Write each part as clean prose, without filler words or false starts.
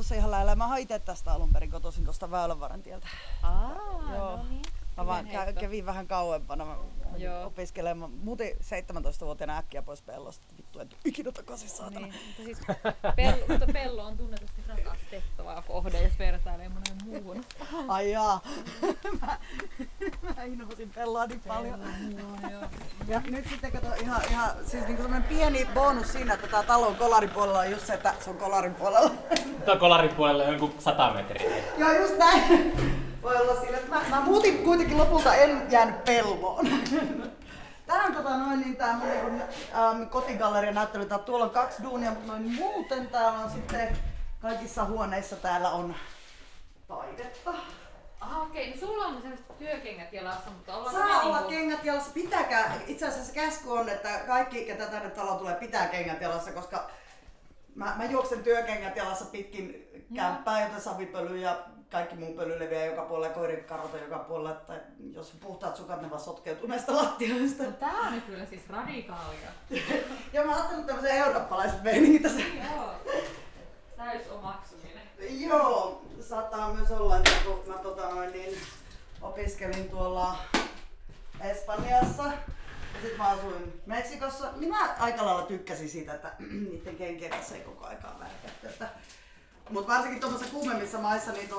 tuossa ihan lähellä. Mä hain itse tästä alun perin kotoisin tuosta Väylänvarantieltä. Joo. No niin. Mä vaan kävin vähän kauempana. Mä opiskelemaan. Muuten 17-vuotiaana äkkiä pois pellosta. Vittu, en tule ikinä takaisin, saatana. Niin, mutta siis pello on tunnetusti rakastettavaa kohde, jos vertailee monen muuhun. Ai jaa. Mä inhosin pelloa niin paljon. Joo. Ja nyt sitten kato ihan siis niinku semmoinen pieni bonus siinä, että tää talo on kolarin puolella on just se, että se on kolarin puolella. Tää kolarin puolella on joku 100 metriä. Joo, just näin. Voi olla sille, että mä muutin kuitenkin lopulta, en jäänyt pelloon. Tänään niin tää mun kotigalleria näyttely, tuolla on 2 duunia, mutta noin muuten täällä on sitten kaikissa huoneissa täällä on taidetta. Aha, okei, no sulla on sellaiset työkengät jalassa, mutta ollaan saa olla niinku kengät jalassa, pitääkää, itse asiassa käsku on, että kaikki ketä tänne taloon tulee pitää kengät jalassa, koska mä juoksen työkengät jalassa pitkin kämppää, joten savipölyä ja kaikki mun pöly leviää joka puolella, koirin karota joka puolella, tai jos puhtaat sukat, ne vaan sotkeutuu näistä lattioista. No, tää on kyllä siis radikaalia. Ja mä ajattelin tämmösen eurooppalaiset meiningin tässä. Joo, täys omaksuminen. Joo, saattaa myös olla, että kun mä opiskelin tuolla Espanjassa ja sit mä asuin Meksikossa, niin mä aika lailla tykkäsin siitä, että niitten kenkien kanssa ei koko aikaan värkätty. Mutta varsinkin tuollaisissa kuumemmissa maissa, niin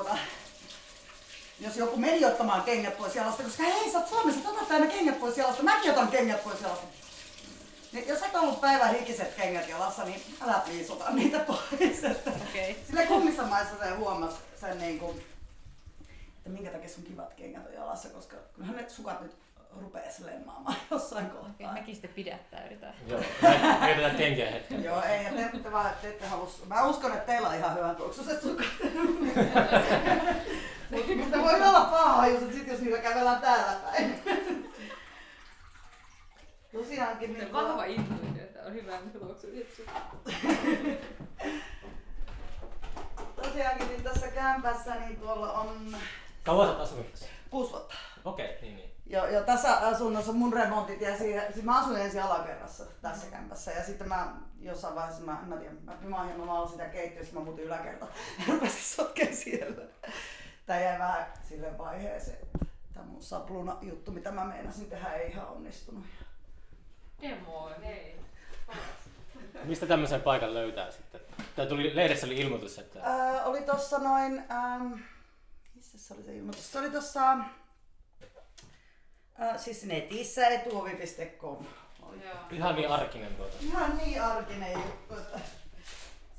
jos joku meni ottamaan kengät pois jalasta, koska hei, sä oot Suomessa, otat aina kengät pois jalasta, mäkin otan kengät pois jalasta. Niin jos et ollut päivän hikiset kengät jalassa, niin älä piisota niitä pois. Okay. Sillä kummissa maissa sen huomasi sen, että minkä takia sun kivat kengät on jalassa, koska kyllähän ne sukat nyt rupees lemmaamaan jossain kohtaa. Okei, mekin sitten pidättäydytään. Joo, pidätetään kenkiä hetken. Joo, ei, te ette halus. Mä uskon, että teillä on ihan hyvän tuoksuiset sukat. Mutta voi olla paha, jos niillä kävelään täällä päin. Tosiaankin niin vahva intuitio, että on hyvän tuoksuiset sukat. Tosiaankin niin tässä kämpässä niin tuolla on... Kauan sä oot asunut tässä? 6 vuotta. Okei, niin. Joo, tässä asunnossa mun remontit ja siis mä asuin ensin alakerrassa tässä kämpässä ja sitten mä jossain vaiheessa, mä hieman maalin sitä keittiössä, mä muutin yläkertaan ja rupesin sotkeen siellä. Tää jäi vähän silleen vaiheeseen, tää mun sapluna juttu, mitä mä meinasin tehdä, ei ihan onnistunut. Demoi, hei. Mistä tämmöisen paikan löytää sitten? Tää tuli, lehdessä oli ilmoitus, että... oli tossa noin... missä se oli se ilmoitus? Se oli tossa... siis netissä etuovi.com. Ihan niin arkinen tuota. Ihan niin arkinen juttu.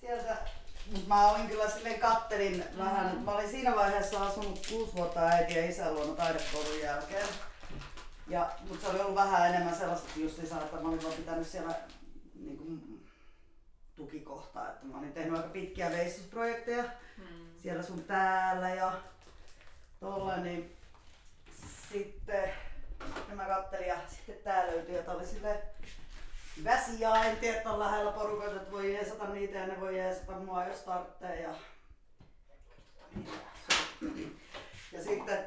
Sieltä, mut mä olin kyllä silleen kattelin vähän. Mä olin siinä vaiheessa asunut 6 vuotta äiti ja isän luona taidekoulun jälkeen. Ja, mut se oli ollut vähän enemmän sellaista justiinsa, että mä olin vaan pitänyt siellä niinku tukikohtaa. Että mä olin tehnyt aika pitkiä veistysprojekteja siellä sun täällä ja tolla, niin sitten ja mä kattelin ja sitten tää löytyi ja tää oli silleen hyvä sijainti, että on lähellä porukoita, että voi jeesata niitä ja ne voi jeesata mua jos tarvitsee ja sitten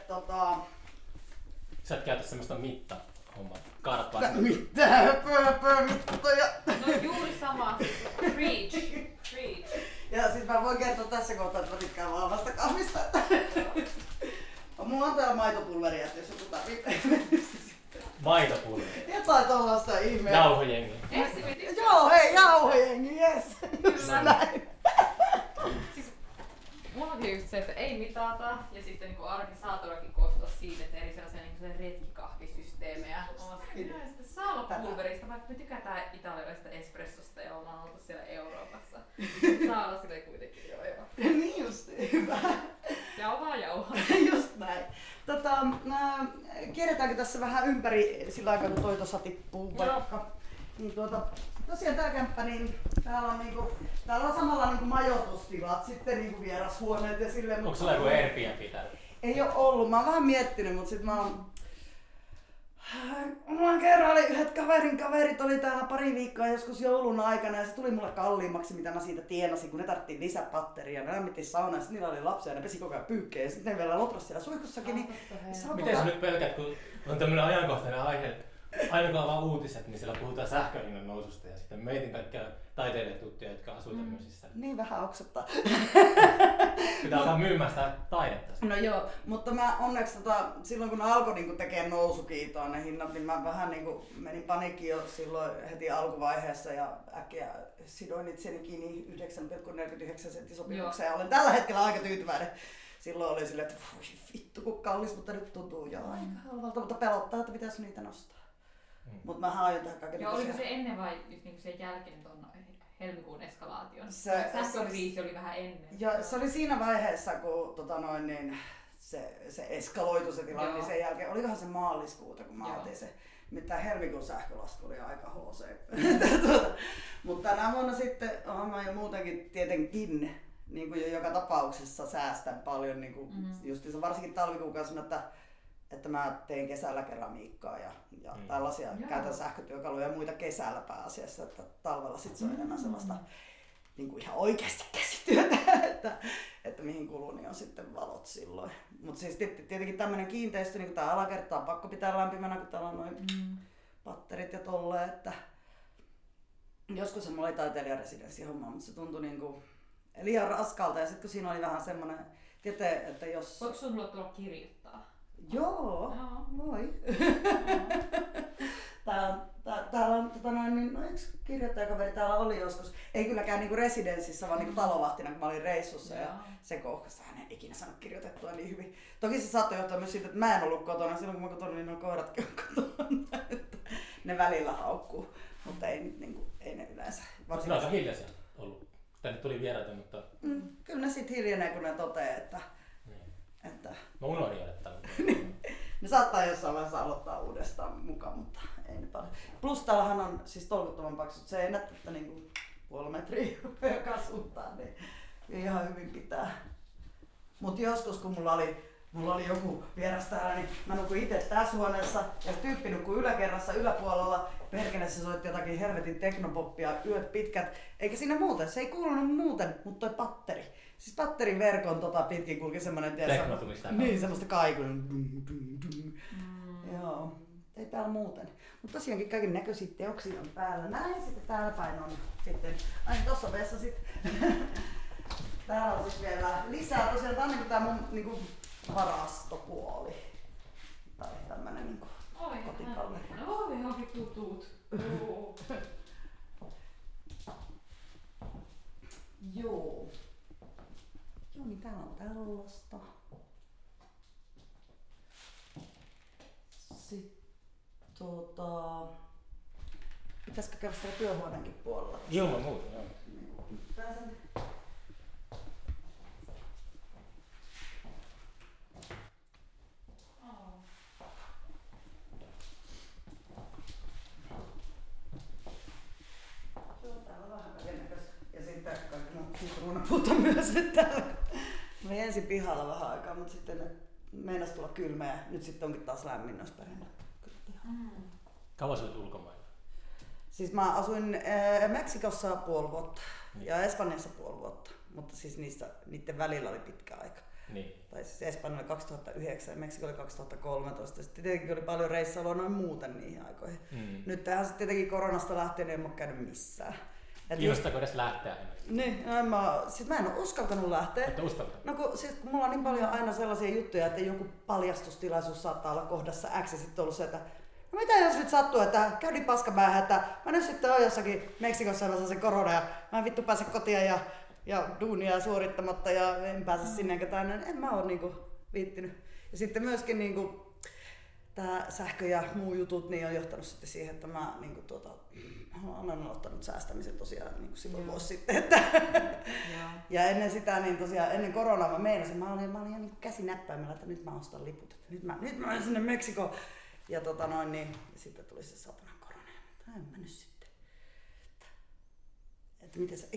sä et käytä semmoista mittahommaa, karttaa. Mitä höpö mittoja. No juuri sama, preach. Ja sit mä voin kertoa tässä kohtaa, että mä tykkään vaan vasta kahvista. Mulla on täällä maitopulveria, jos joku tarvitsee. Maitopulveria? Jotain tollaista ihmeellä. Jauhojengi. Joo, hei, jauhojengi, jes! Kyllä näin. Siis mulla on just se, että ei mitata ja sitten niin arki saa todellakin koostua siitä, että eri sellaisia niin retkikahvisysteemejä. Oon sitä salapulverista, vaikka me tykätään italialaisesta espressosta ja ollaan oltu siellä Euroopassa. Saa olla silleen kuitenkin, joo. Niin just, hyvä. Jauhaa. Just näin. Kierretäänkö tässä vähän ympäri sillä aikaa, kun toi tuossa tippuu vaikka. Niin tosiaan tää kämppä, niin täällä on samalla niinku majoitustilat, sitten niinku vierashuoneet ja silleen. Onko sulla joku Airbnb täällä? Ei oo ollut, mä oon vähän miettinyt, mut sit mulla kerran oli yhdet kaverit oli täällä pari viikkoa joskus joulun aikana ja se tuli mulle kalliimmaksi mitä mä siitä tienasin, kun ne tarvittiin lisäpatteria, ne lämmittiin saunaan ja niillä oli lapsia ja ne pesi koko ajan pyykkejä ja sitten ne vielä lopras siellä suihkussakin. Niin, miten sä nyt pelkät, kun on tämmönen ajankohtainen aihe? aina kun avaa uutiset, niin siellä puhutaan sähköhinnan noususta ja sitten meitin kaikkia taiteilijatuttuja, jotka asuu tämmöisissä. Niin vähän oksuttaa. Pitää alkaa myymään sitä taidetta. No joo, mutta mä onneksi silloin kun alkoi niinku tekemään nousukiitoa ne hinnat, niin mä vähän niinku menin paniikkiin jo silloin heti alkuvaiheessa ja äkkiä sidoin itseni kiinni 9,49 sentin sopimukseen. Olen tällä hetkellä aika tyytyväinen. Silloin oli silleen, että voi vittu kun kallis, mutta nyt tuntuu jo aika halvalta, mutta pelottaa, että pitäisi niitä nostaa. Mut mä aion tähän kaiken. Ja oliko se ennen vai niinku sen jälkeen tuon helmikuun eskalaation? Sähkökriisi oli vähän ennen. Ja se oli siinä vaiheessa, kun se eskaloitu se tilanne, niin sen jälkeen, olikohan se maaliskuuta, kun mä otin se. Mitä helmikuun sähkölasku oli aika HC. Mutta tänä vuonna sitten, onhan mä jo muutenkin tietenkin, niin kuin jo joka tapauksessa säästän paljon, niin kuin justiinsa varsinkin talvikuukausina, että mä teen kesällä keramiikkaa ja tällaisia, käytän sähkötyökaluja ja muita kesällä pääasiassa, että talvella sit se on enemmän sellaista niin kuin ihan oikeasti käsityötä, että mihin kuluu, niin on sitten valot silloin. Mutta siis tietenkin tämmöinen kiinteistö, niin kuin tää alakerta on pakko pitää lämpimänä, kun täällä on noin patterit ja tolleen, että joskus mulla oli taiteilijaresidenssi-homma, mutta se tuntui niin kuin liian raskalta ja sitten kun siinä oli vähän semmoinen, tietää, että jos... Voiko sun luo tulla kirjoittaa? Joo, voi. Täällä on yksi kirjoittajakaveri täällä oli joskus, ei kylläkään niinku residenssissä vaan niinku talovahtina, kun mä olin reissussa ja se kohkasi, hän ei ikinä saanut kirjoitettua niin hyvin. Toki se saattoi johtaa myös siitä, että mä en ollut kotona, silloin kun mä kotona, niin nuo koiratkin on kotona, että ne välillä haukkuu, mutta ei, niinku, ei ne yleensä. Varsinkin... No, se on aika hiljaisia ollut. Tänne tuli vieraita, mutta... Kyllä ne sit hiljenee, kun ne totee, että... Niin. Että... Mä unohdin jodettavaa. Ne saattaa jossain vaiheessa aloittaa uudestaan mukaan, mutta ei ne paljon. Plus täällähän on siis tolkuttoman paksut seinät, että niinku 3 metriä joka suuntaan, niin ihan hyvin pitää. Mut joskus, kun mulla oli joku vieras täällä, niin mä nukuin itse tässä huoneessa ja tyyppi nukkui yläkerrassa yläpuolella. Perkenessä soitti jotakin helvetin teknopoppia, yöt pitkät. Eikä siinä muuten, se ei kuulunut muuten, mutta toi patteri. Siis patterin verkon pitkin kulki semmonen... Tekno tuli sitä. Niin, semmoista kaikun. Joo, ei täällä muuten. Mutta tosiaankin kaiken näköisiä teoksia on päällä. Näin, sitten täällä päin on sitten... Ai, tossa vessa sitten. Täällä on siis vielä lisää. Tosiaan tää on niinku tää mun niinku... varastopuoli. Tai tämmönen niinku kotikalleri. No ihan vittu tuut. Joo. Joo, niin täällä on tällaista. Sitten pitäisikö käydä siellä työhuoneenkin puolella? Ilman muuta, joo. Pääsen. Mutta myös nyt täällä. Me ensin pihalla vähän aikaa, mutta sitten meinas tulla kylmä ja nyt sitten onkin taas lämmin noissa perillä. Kauan sä olet ulkomailla? Siis mä asuin Meksikossa 5 vuotta ja Espanjassa 5 vuotta, mutta siis niiden välillä oli pitkä aika. Niin. Tai siis Espanja oli 2009 ja Meksiko oli 2013. Sitten tietenkin oli paljon reissailua noin muuten niihin aikoihin. Nyt tähän sitten tietenkin koronasta lähtien en ole käynyt missään. Kiinnostaako edes lähteä? Niin, mä en ole uskaltanut lähteä. Ette uskaltanut? No kun mulla on niin paljon aina sellaisia juttuja, että joku paljastustilaisuus saattaa olla kohdassa X ja sitten on ollut se, että no mitä jos nyt sattuu, että käydin paskamäähän, että mä nyt sitten oon jossakin Meksikossa sellaisen korona ja mä en vittu pääse kotia ja duunia suorittamatta ja en pääse sinne enkä tänne. En mä oo niinku viittinyt. Ja sitten myöskin niinku tää sähkö ja muu jutut niin on johtanut sitten siihen, että mä niinku olen aloittanut säästämisen tosiaan niin kuin silloin vuosi sitten. Että ja ennen sitä, niin tosiaan, ennen koronaa mä meinasin, mä olin ihan niin käsinäppäimellä, että nyt mä ostan liput, että nyt mä olen sinne Meksikoon. Ja niin sitten tuli se satanan korona, että en mä nyt sitten. Että miten se,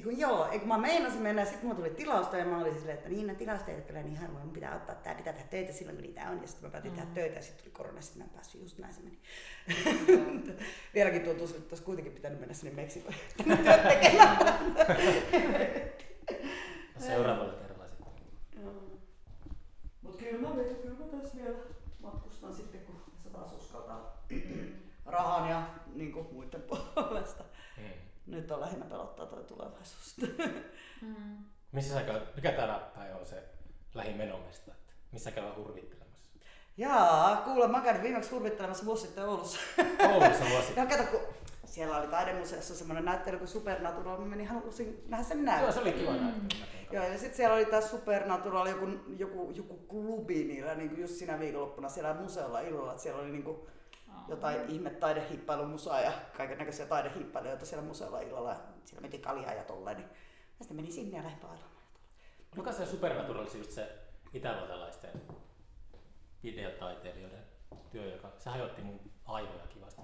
kun mä meinasin mennä, sitten mulla tuli tilausta ja mä olin silleen, että niin nämä tilasteet kyllä niin harvoin, mun pitää ottaa tää, pitää tehdä töitä silloin kun niitä on. Ja sitten mä päätin tehdä töitä ja sitten tuli korona ja sitten mä en päässyt, just näin se meni. Vieläkin tuntuu, että olisi kuitenkin pitänyt mennä sinne Meksikoon työt tekemättä. Seuraavalla kerralla sitten. Mut kyllä mä tässä vielä matkustan sitten, kun se taas uskaltaa rahan ja niin kuin muiden puolesta. Nyt on lähinnä pelottaa toi tulevaisuus. Mikä täällä päin on se lähimenomesta? Missä käydään hurvittelemassa? Jaa, kuule, mä käyn viimeksi hurvittelemassa vuosi sitten Oulussa. Oulussa vuosi? No kato, kun siellä oli taidemuseossa semmoinen näyttely kuin Supernatural, mä menin ihan usein nähdä sen näyttely. Joo, se oli kiva näyttely. Joo, ja sitten siellä oli tää Supernatural, joku klubi niillä, niinku just siinä viikonloppuna siellä museolla illalla, että siellä oli niinku jotain ihme taidehiippailumusea ja kaikennäköisiä taidehiippailijoita siellä museolla illalla. Siellä meni kaljaa ja tolleen, niin mä sitten menin sinne ja lähdin pailaamaan. Oliko se Supernatural just se itävaltalaisten videotaiteilijoiden työ, joka se hajotti mun aivoja kivasti?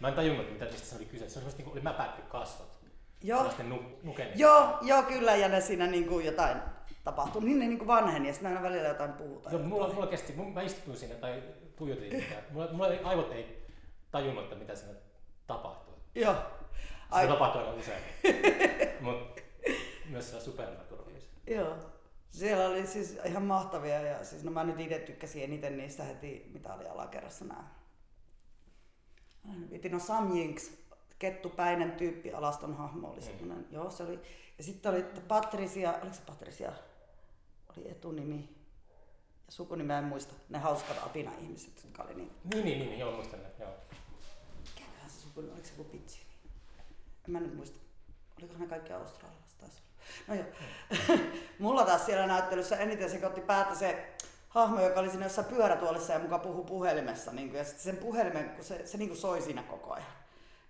Mä en tajunnut, mistä se oli kyse. Se oli semmoista niin mäpätty kasvot, sellaisten nukeminen. Joo, kyllä, ja ne siinä niin kuin jotain tapahtui. Niin ne niin kuin vanheni ja sitten aina välillä jotain puhutaan. Joo, mulla kesti, mä istuin siinä tai tuijotin mitään. Mulla aivot ei tajunnut, että mitä siinä tapahtui. Joo. Se tapahtui aika usein, mutta myös se Supernatural-viisi. Joo. Siellä oli siis ihan mahtavia ja siis no mä nyt itse tykkäsin eniten niistä heti, mitä oli alakerrassa nää. No Sam Jinks, kettupäinen tyyppi, alaston hahmo oli semmoinen. Joo, se oli. Ja sitten oli Patricia, oliko se Patricia? Oli etunimi ja sukunimeä en muista. Ne hauskat apina-ihmiset, jotka oli niin. Niin, joo, muistan ne, joo. Mikäköhän se sukunimi, oliko se joku pitsi? En mä nyt muista. Olikohan ne kaikki australialaiset taas? No joo. Mulla taas siellä näyttelyssä eniten sekoitti päätä se hahmo, joka oli siinä jossain pyörätuolissa ja muka puhui puhelimessa. Niin kuin, ja sitten sen puhelimen, kun se niin kuin soi siinä koko ajan.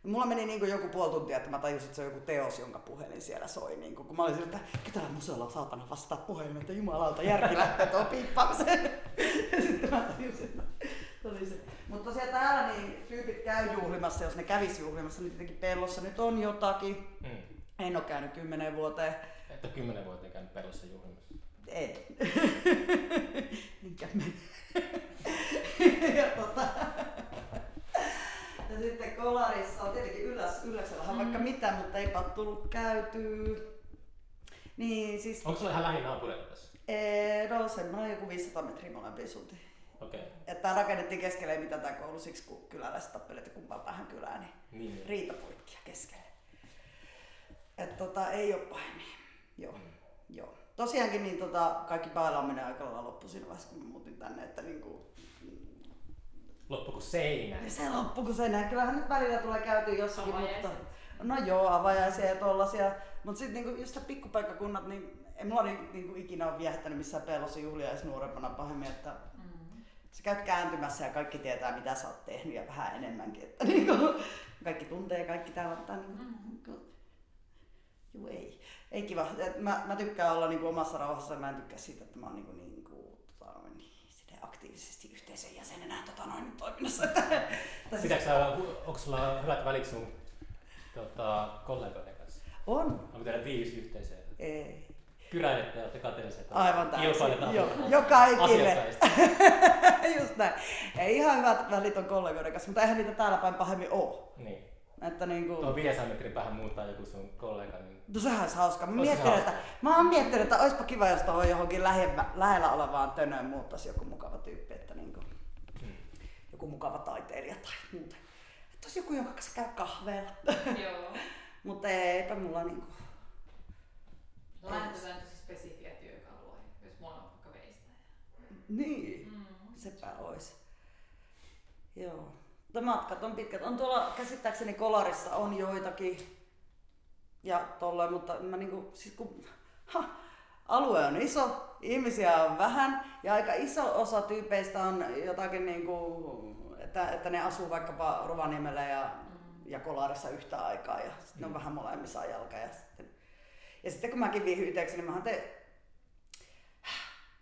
Ja mulla meni niin kuin joku puoli tuntia, että mä tajusin, että se on joku teos, jonka puhelin siellä soi. Niin kuin, kun mä olin sillä, että ketään museolla on saatana vastaa puhelimeen, että jumalauta järki lähtee tuon piippaamiseen. Ja sitten mä tajusin, että oli se. Mutta tosiaan täällä niin tyypit käy juhlimassa, jos ne kävis juhlimassa, niin tietenkin pellossa nyt on jotakin. En ole käynyt 10 vuoteen. Et ole 10 vuoteen käynyt pellossa juhlimassa? En. Enkä mene. Ja sitten kolarissa on tietenkin yläksellähän vaikka mitä, mutta eipä ole tullut käytyä. Niin, siis... Onko sulla ihan lähinaapurilla tässä? No semmoinen joku 500 metriä molempiin suuntiin. Okay. Tää rakennettiin keskelle ei mitään tää koulu, siksi kun kyläläiset tappelivat ja kumpaan päähän kylään, niin riitapuikkia keskelle. Ei oo painia. Joo. Tosiaankin niin kaikki bailaaminen aika lailla loppui siinä vaiheessa, kun muutin tänne, että niinku... Loppuko seinään? Ja se loppuko seinään. Kyllähän nyt välillä tulee käytyä jossakin, mutta... No joo, avajaisia ja tollasia. Mut sit niinku just pikkupaikkakunnat, niin ei mulla niinku ikinä ole viehättänyt missään pelossa juhlia edes nuorempana pahemmin, että... Sä käyt kääntymässä ja kaikki tietää mitä sä oot tehnyt ja vähän enemmänkin, että niinku... Kaikki tuntee, kaikki täällä ottaa niinku... Juu ei kiva. Mä tykkään olla niinku omassa rauhassa ja mä en tykkää siitä, että mä oon aktiivisesti yhteisön jäsenenä toiminnassa. Pitääkö sä, onko sulla hyvät välit sun kollegoiden kanssa? On. Onko teillä 5 yhteisöä? Ei. Kyräilette ja olette kateelliset. Aivan täysin. Joka ikille. Just näin. Ei ihan hyvät välit on kollegoiden kanssa, mutta eihän niitä täällä päin pahemmin oo. Niin. Että niinku... Tuo 500 metrin päähän muuttaa joku sun kollega. Niin... No sehän olisi hauska. Mä oon miettinyt, että oispa kiva, jos tuohon johonkin lähellä olevaan tönöön muuttaisi joku mukava tyyppi. Että niinku... Joku mukava taiteilija tai muuta. Että olisi joku, jonka kanssa käy kahveella. Joo. Mutta eipä mulla niinku... Lähetään tosi spesifiä työkalua, jos mulla on vaikka veistä. Niin, sepä ois. Joo. Matkat on pitkät. On tuolla käsittääkseni kolarissa on joitakin ja tolleen, mutta mä niinku, siis kun, alue on iso, ihmisiä on vähän ja aika iso osa tyypeistä on jotakin niinku, että ne asuu vaikkapa Rovaniemellä ja kolarissa yhtä aikaa ja sitten on vähän molemmissa jalka. Ja sitten kun mäkin viihdyin itseksi, niin mähän tein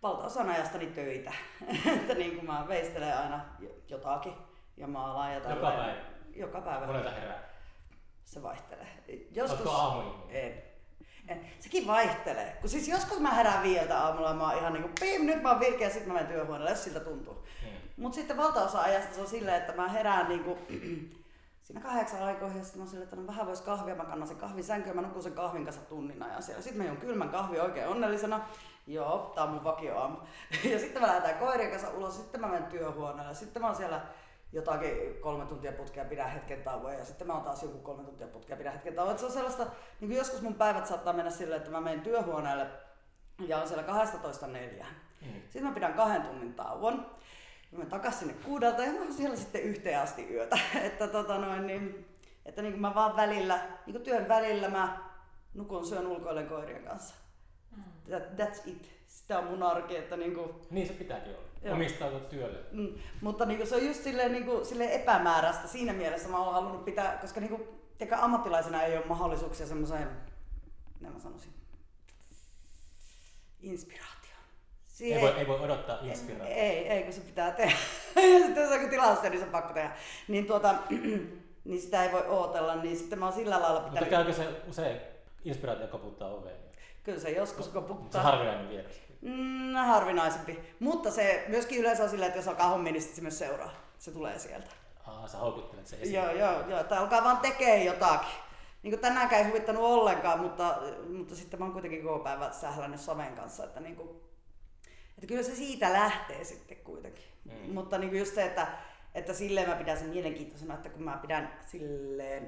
valtaosan ajastani töitä, että niinku mä veistelen aina jotakin. Ja maalaan ja tällä. Joka päivä. Monelta herää? Se vaihtelee. Joskus... Oletko aamuihin? En. Sekin vaihtelee. Kun siis joskus mä herään 5 aamulla ja mä oon ihan niinku pim, nyt mä oon virkeä ja sit mä menen työhuoneelle, jos siltä tuntuu. Mut sitten valtaosa ajasta se on silleen, että mä herään niinku siinä 8 aikoihin ja sit mä oon silleen, että no vähän vois kahvia, mä kannan sen kahvin sänkyyn, mä nukun sen kahvin kanssa tunnin ajan siellä. Sit mä juon kylmän kahvin oikein onnellisena. Joo, tää on mun vakioaamu. Ja sitten mä lähdetään koirien kanssa ulos, sitten mä menen työhuoneelle, sitten mä oon siellä jotakin 3 tuntia putkea, pidän hetken tauon ja sitten mä oon taas joku 3 tuntia putkea, pidän hetken tauon. Et se on sellaista, niin kuin joskus mun päivät saattaa mennä silleen, että mä menen työhuoneelle ja on siellä 12-4. Sitten mä pidän 2 tunnin tauon. Mä menen takas sinne 6 ja mä oon siellä sitten 1 asti yötä. Että niin kuin mä vaan välillä, niin kuin työn välillä mä nukun, syön, ulkoilen koirien kanssa. That's it. Sitä on mun arki, että niinku... Niin se pitääkin olla. Joo. Omistautua työlle. Mutta niinku se on just silleen epämääräistä. Siinä mielessä mä oon halunnut pitää, koska niinku ammattilaisena ei ole mahdollisuuksia semmoiseen, mitä mä sanoisin, inspiraatioon. Ei voi odottaa inspiraatiota. Ei, kun se pitää tehdä. Ja sitten jos on joku tilaus, niin se on pakko tehdä. Niin niin sitä ei voi ootella, niin sitten mä oon sillä lailla pitänyt... Mutta käykö se usein inspiraatio koputtaa oveen? Kyllä se joskus koputtaa. Se on harvinainen vieras. Harvinaisempi. Mutta se myöskin yleensä on silleen, että jos alkaa hommiin, niin se myös seuraa. Se tulee sieltä. Sä houkuttelet se esille. Joo. Tai alkaa vaan tekee jotakin. Niin kuin tänäänkään ei huvittanut ollenkaan, mutta sitten mä oon kuitenkin koko päivä sählännyt Samen kanssa. Että, niin kuin, että kyllä se siitä lähtee sitten kuitenkin. Mutta niin kuin just se, että silleen mä pidän sen mielenkiintoisena, että kun mä pidän silleen...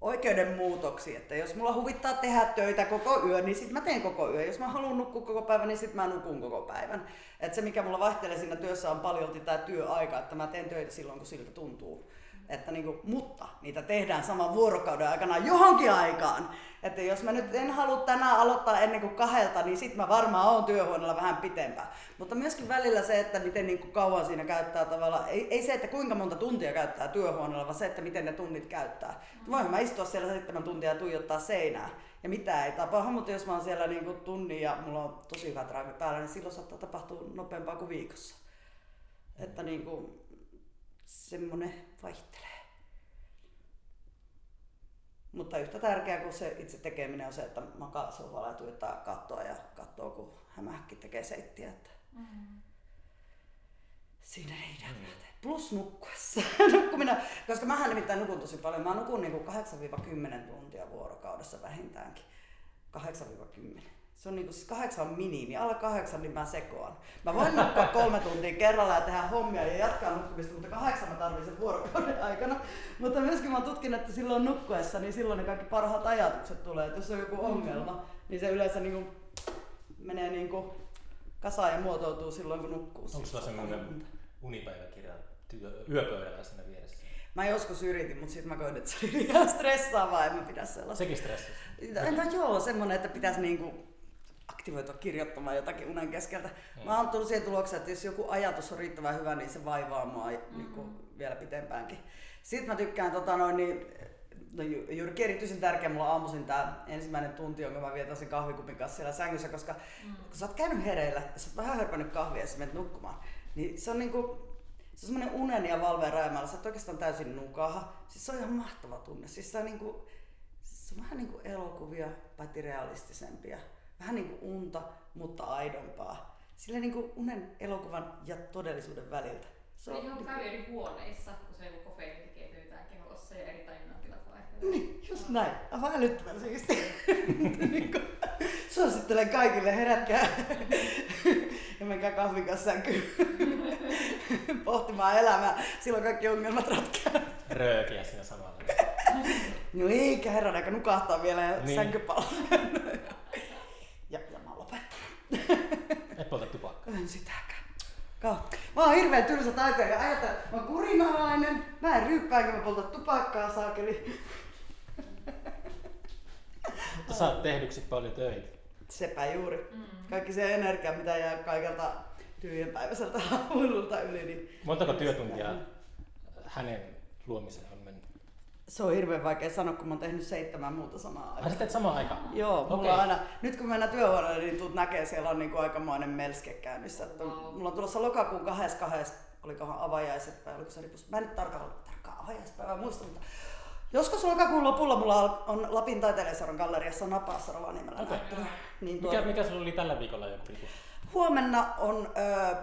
oikeudenmuutoksi, että jos mulla huvittaa tehdä töitä koko yön, niin sit mä teen koko yön. Jos mä haluan nukkua koko päivän, niin sit mä nukun koko päivän. Et se mikä mulla vaihtelee siinä työssä on paljolti tää työaika, että mä teen töitä silloin kun siltä tuntuu. Että niinku, mutta niitä tehdään saman vuorokauden aikana johonkin aikaan. Että jos mä nyt en halua tänään aloittaa ennen kuin 2, niin sit mä varmaan oon työhuoneella vähän pitempään. Mutta myöskin välillä se, että miten niinku kauan siinä käyttää tavallaan, ei se, että kuinka monta tuntia käyttää työhuoneella, vaan se, että miten ne tunnit käyttää. Voinhan mä istua siellä 7 tuntia ja tuijottaa seinää ja mitään ei tapahdu, mutta jos mä oon siellä niinku tunnin ja mulla on tosi hyvä drive päällä, niin silloin saattaa tapahtua nopeampaa kuin viikossa. Että niinku... Semmoinen vaihtelee. Mutta yhtä tärkeää kuin se itse tekeminen on se, että makaa sohvalla ja tuijottaa kattoa ja katsoo, kun hämähäkki tekee seittiä. Siinä ei nähdä. Plus nukkuessa. Koska mähän nimittäin nukun tosi paljon. Mä nukun niinku 8-10 tuntia vuorokaudessa vähintäänkin. 8-10. Se on niinku 8 on minimi, alle 8 niin mä sekoan. Mä voin nukkua 3 tuntia kerralla ja tehdä hommia ja jatkaa nukkumista, mutta 8 mä tarvitsen vuorokauden aikana. Mutta myöskin mä oon tutkinut, että silloin nukkuessa, niin silloin ne kaikki parhaat ajatukset tulee. Et jos on joku ongelma, niin se yleensä niinku menee niinku kasaan ja muotoutuu silloin kun nukkuu. Onko sulla semmoinen unipäiväkirja yöpöydällä siinä vieressä? Mä joskus yritin, mutta sitten mä koin, että se oli ihan stressaavaa, en mä pidä sellaista. Sekin stressasi? No joo, semmoinen, että pitäisi niinku aktivoitua kirjoittamaan jotakin unen keskeltä. Mä oon tullut siihen tulokseen, että jos joku ajatus on riittävän hyvä, niin se vaivaa mua niin vielä pitempäänkin. Sitten mä tykkään, juurikin erityisen tärkeä mulla aamuisin tää ensimmäinen tunti, jonka mä vietän sen kahvikupin kanssa siellä sängyssä, koska kun sä oot käynyt hereillä ja sä oot vähän hörpännyt kahvia ja sä menet nukkumaan, niin se on niinku... Se on semmoinen unen ja valveen rajamailla, sä et oikeastaan täysin nukaha. Siis se on ihan mahtava tunne. Siis se on niinku... Se on vähän niinku elokuvia, paitsi realistisempia. Vähän niinku unta, mutta aidompaa. Sillä niinku unen, elokuvan ja todellisuuden väliltä. Se on ihan käy eri huoneissa, kun se joku kofeiini tekee töitään kehossa ja eri tajunnantilat vaihtelevat. Niin, just näin. Aivan älyttömän siistiä. Suosittelen kaikille, herätkää ja menkää kahvin kanssa sänkyyn pohtimaan elämää. Silloin kaikki ongelmat ratkeaa. Röökiä siinä samalla. No eikä herran aika nukahtaa vielä ja niin. Sänkypalaa. Ja mä oon lopettanut. Et polta tupakkaa. En sitäkään. Mä oon hirveen tylsä taiteilija. Ajatellaan, että mä oon kurinalainen. Mä en ryyppää, enkä mä polta tupakkaa, saakeli. Mutta sä oot tehdyksi paljon töitä. Sepä juuri. Kaikki se energia, mitä jää kaikelta tyhjänpäiväiseltä aamulta yli. Niin montako työtuntia hänen luomiseen on mennyt? Se on hirveän vaikea sanoa, kun mä oon tehnyt 7 muuta samaan aikaan. Sä teet samaan aikaan? Joo, okay. Mulla on aina, nyt kun mennään työhuoneelle, niin tuut näkee, siellä on niinku aikamoinen melske käynnissä. Mulla on tulossa lokakuun 2.2. olikohan avajaiset vai oliko se ripus? Mä en nyt tarkkaan avajaispäivää muista, mutta joskus lokakuun lopulla mulla on Lapin taiteilijaseuran galleriassa Napassa Rovaniemellä näyttely. Niin mikä sulla oli tällä viikolla joku ripus? Huomenna on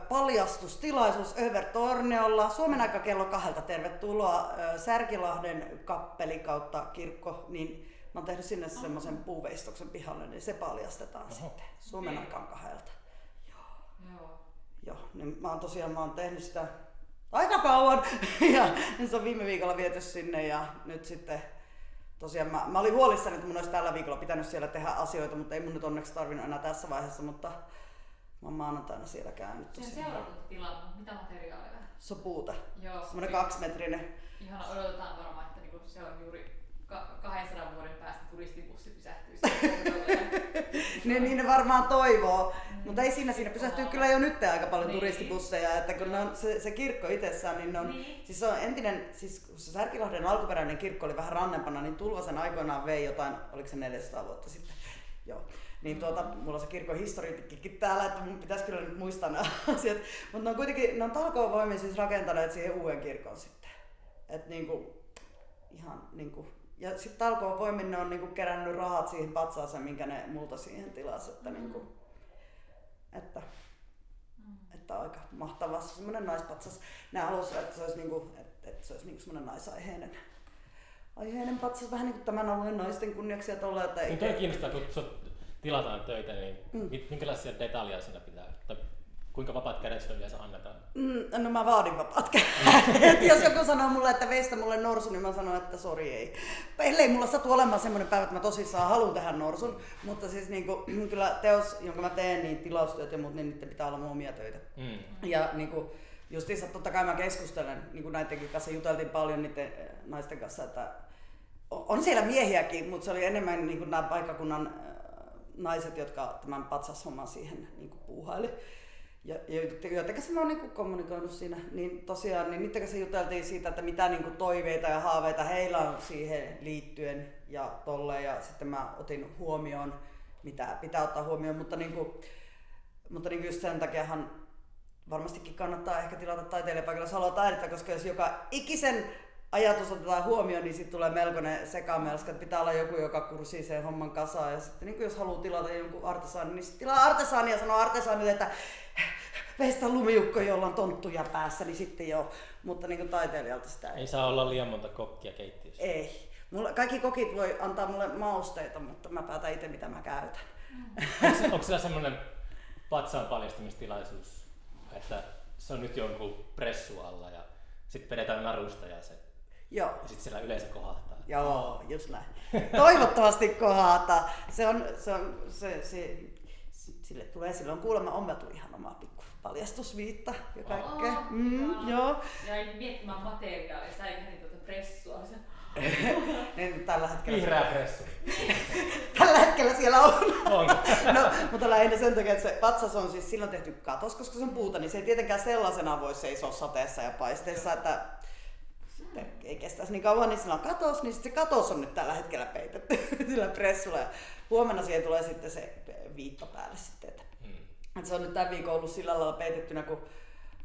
paljastustilaisuus Över Torneolla. Suomen aika kello 2. Tervetuloa Särkilahden kappeli kautta kirkko. Niin mä oon tehnyt sinne semmoisen puuveistoksen pihalle, niin se paljastetaan sitten Suomen aikaan 2. Joo. Niin mä oon tosiaan tehnyt sitä aika kauan. Ja se on viime viikolla viety sinne ja nyt sitten tosiaan mä olin huolissani, että mun olisi tällä viikolla pitänyt siellä tehdä asioita, mutta ei mun nyt onneksi tarvinnut enää tässä vaiheessa, mutta mä oon maanantaina siellä käynyt tosiaan. Siellä on tilannut. Mitä materiaaleja? Se on puuta. Joo. Semmoinen 2-metrinen. Ihana, odotetaan varmaan, että niinku se on juuri 200 vuoden päästä turistibussi pysähtyy sinne. Niin ne varmaan toivoo, mutta ei siinä pysähtyy kyllä jo nyt aika paljon turistibusseja, että kun on se kirkko itsessään, niin on, siis on entinen, siis kun se Särkilahden alkuperäinen kirkko oli vähän rannempana, niin Tulvasen aikoinaan vei jotain, oliko se 400 vuotta sitten, joo. Niin mulla on se kirkon historiikkikin täällä, että mun pitäisi kyllä nyt muistaa nämä asiat, mutta ne on kuitenkin, ne on talkoovoimin siis rakentaneet siihen uuden kirkon sitten, että niinku, ihan niinku. Ja sitten talkoovoimin ne on niinku kerännyt rahat siihen patsaaseen, minkä ne multa siihen tilasi, että, niinku, että aika mahtavaa, se on semmoinen naispatsas. Nämä halusivat, että se olisi, niinku semmoinen naisaiheinen patsas, vähän niinku tämän alueen naisten kunniaksi ja tolleen. Niin toi kiinnostaa, kun tilataan töitä, niin minkälaisia detaljeja siinä pitää? Kuinka vapaat kädet sitä yleensä annetaan? No mä vaadin vapaat kädet. Jos joku sanoo mulle, että veistä mulle norsun, niin mä sanon, että sori ei. Ellei mulla satu olemaan semmoinen päivä, että mä tosissaan haluan tehdä norsun. Mutta siis niinku, kyllä teos, jonka mä teen, niin tilaustyöt ja muut, niin niiden pitää olla mun omia töitä. Ja niinku, justiinsa totta kai mä keskustelen, niinku näidenkin kanssa juteltiin paljon niiden naisten kanssa, että on siellä miehiäkin, mutta se oli enemmän niinku nämä paikkakunnan naiset, jotka tämän patsashomman siihen niinku puuhaili. Ja jotenkin mä oon niinku kommunikoinut siinä, niin tosiaan niin niiden kanssa juteltiin siitä, että mitä niinku toiveita ja haaveita heillä on siihen liittyen ja tolleen, ja sitten mä otin huomioon, mitä pitää ottaa huomioon, mutta niinku just sen takiahan varmastikin kannattaa ehkä tilata taiteilijapaikalla, jos haluaa taidetta, koska jos joka ikisen ajatus otetaan huomioon, niin sitten tulee melkoinen sekamelska, että pitää olla joku, joka kursii sen homman kasaan, ja sitten niin jos haluaa tilata jonkun artesaanin, niin sitten tilaa artesaania ja sanoo artesaanille, että veistä lumiukko, jolla on tonttuja päässä, niin sitten joo, mutta niin taiteilijalta sitä ei. Ei saa olla liian monta kokkia keittiössä. Ei. Kaikki kokit voi antaa mulle mausteita, mutta mä päätän itse, mitä mä käytän. Onko siellä semmoinen patsaan paljastamistilaisuus, että se on nyt jonkun pressu alla ja sitten vedetään narusta ja se. Joo. Ja sitten siellä yleensä kohahtaa. Joo, just näin. Toivottavasti kohahtaa. Sille tulee silloin kuulemma ommeltu ihan omaa pikku paljastusviitta ja kaikkea. Oh, joo. Jäin miettimään materiaalia, jäin ihan tuota pressua. Vihreä pressu. Tällä hetkellä siellä on. No, mutta lähinnä sen takia, että se patsas on siis silloin tehty katos, koska se on puuta, niin se ei tietenkään sellaisena voi seisoa sateessa ja paisteessa, että ei kestäisi niin kauan, niin sillä on katos, niin sitten se katos on nyt tällä hetkellä peitetty sillä pressulla. Ja huomenna siihen tulee sitten se viitta päälle sitten. Että se on nyt tämän viikon ollut sillä lailla peitettynä,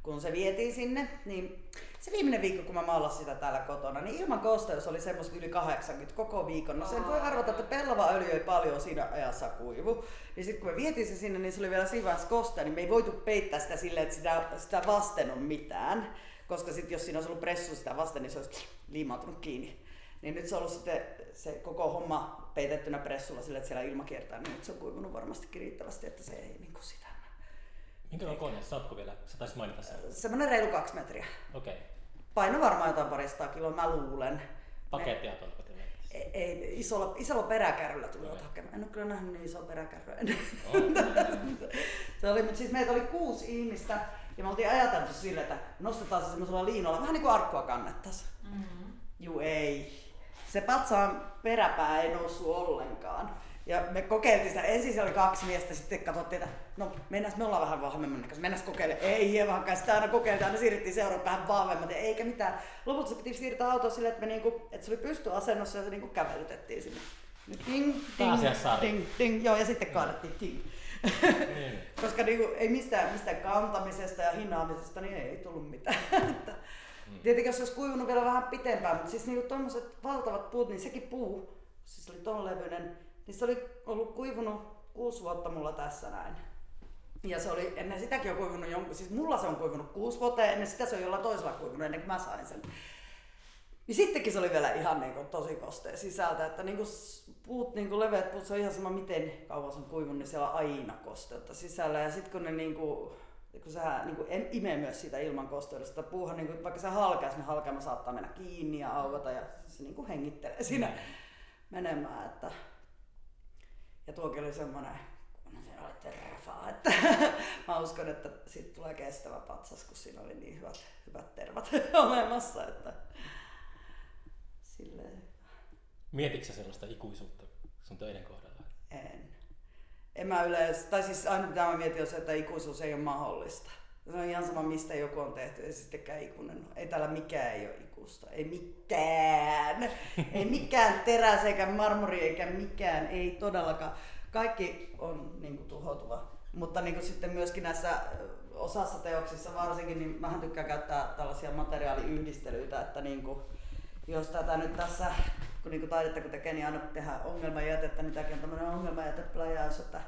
kun se vietiin sinne. Niin se viimeinen viikko, kun mä maalasin sitä täällä kotona, niin ilman kosteus oli semmoista yli 80 koko viikon. No sen voi arvata, että pellava öljy ei paljon siinä ajassa kuivu. Niin sitten kun me vietiin se sinne, niin se oli vielä siinä vaiheessa kostea, niin me ei voitu peittää sitä silleen, että sitä vasten on mitään. Koska sitten jos siinä olisi ollut pressu sitä vasten, niin se olisi liimautunut kiinni. Niin nyt se on ollut sitten se koko homma peitettynä pressulla sillä, että siellä ilma kiertää, niin nyt se on kuivunut varmastikin riittävästi, että se ei niinku sitä. Minkä kokoinen? Saatko vielä? Sä taisit mainita sen. Semmoinen reilu 2 metriä. Okei. Okay. Paino varmaan jotain 200 kiloa, mä luulen. Pakettia tuolta teille? Ei, isolla peräkärryllä tuli hakemaan. En ole kyllä nähnyt niin isoa peräkärryä ennen. Mutta siis meitä oli 6 ihmistä. Ja me oltiin ajateltu sille, että nostetaan se semmoisella liinoilla, vähän niin kuin arkkua kannettaisiin. Juu ei. Se patsaan peräpää ei noussut ollenkaan. Ja me kokeiltiin sitä, ensin se oli 2 miestä, sitten katsottiin, että no mennäs, me ollaan vähän vahvemman näköisiä, mennäs kokeilemaan. Ei hiemankaan, sitä aina kokeiltiin, aina siirryttiin seuraavan vähän vahvemmat, eikä mitään. Lopulta se piti siirtää autoon silleen, että, että se oli pystyasennossa ja se niinku kävelytettiin sinne. Ting, ting, ting, joo, ja sitten kaadettiin ting. Niin. Koska niin kuin, ei mistään kantamisesta ja hinaamisesta niin ei tullut mitään. Tietenkin jos se olisi kuivunut vielä vähän pitempään, mutta siis niin tuommoiset valtavat puut, niin sekin puu, siis oli ton levyinen, niin se oli ollut kuivunut 6 vuotta mulla tässä näin. Ja se oli ennen sitäkin on kuivunut jonkun, siis mulla se on kuivunut 6 vuotta ja ennen sitä se on jollain toisella kuivunut ennen kuin mä sain sen. Niin sittenkin se oli vielä ihan niin kuin tosi kostea sisältä, että niin kuin puut, niin kuin leveät puut, se on ihan sama miten kauan se on kuivunut, niin siellä on aina kosteutta sisällä. Ja sitten kun ne niin kuin kun sähän niin kuin, en ime myös sitä ilman kosteudesta. Puuhan, niin kuin, vaikka se halkeaa, niin halkeama saattaa mennä kiinni ja auvata ja se niin kuin hengittelee siinä menemään. Että. Ja tuokin oli semmoinen, kun se oli tervaa, että mä uskon, että siitä tulee kestävä patsas, kun siinä oli niin hyvät tervat olemassa. Että. Silleen. Mietitkö sä sellaista ikuisuutta sun töiden kohdalla? En mä yleensä, tai siis aina mitä mä mietin on se, että ikuisuus ei ole mahdollista. Se on ihan sama mistä joku on tehty, ei sittenkään ikuinen. Ei täällä mikään ei ole ikuista, ei mitään. Ei mikään teräs eikä marmori eikä mikään, ei todellakaan. Kaikki on niin kuin tuhoutuva. Mutta niin kuin sitten myöskin näissä osassa teoksissa varsinkin, niin mähän tykkään käyttää tällaisia materiaaliyhdistelyitä, että niin kuin, jos tätä nyt tässä, kun niinku taidetta kun tekee, niin aina tehdään ongelmajätettä, niin tämäkin on tämmöinen ongelmajätepläjäys, että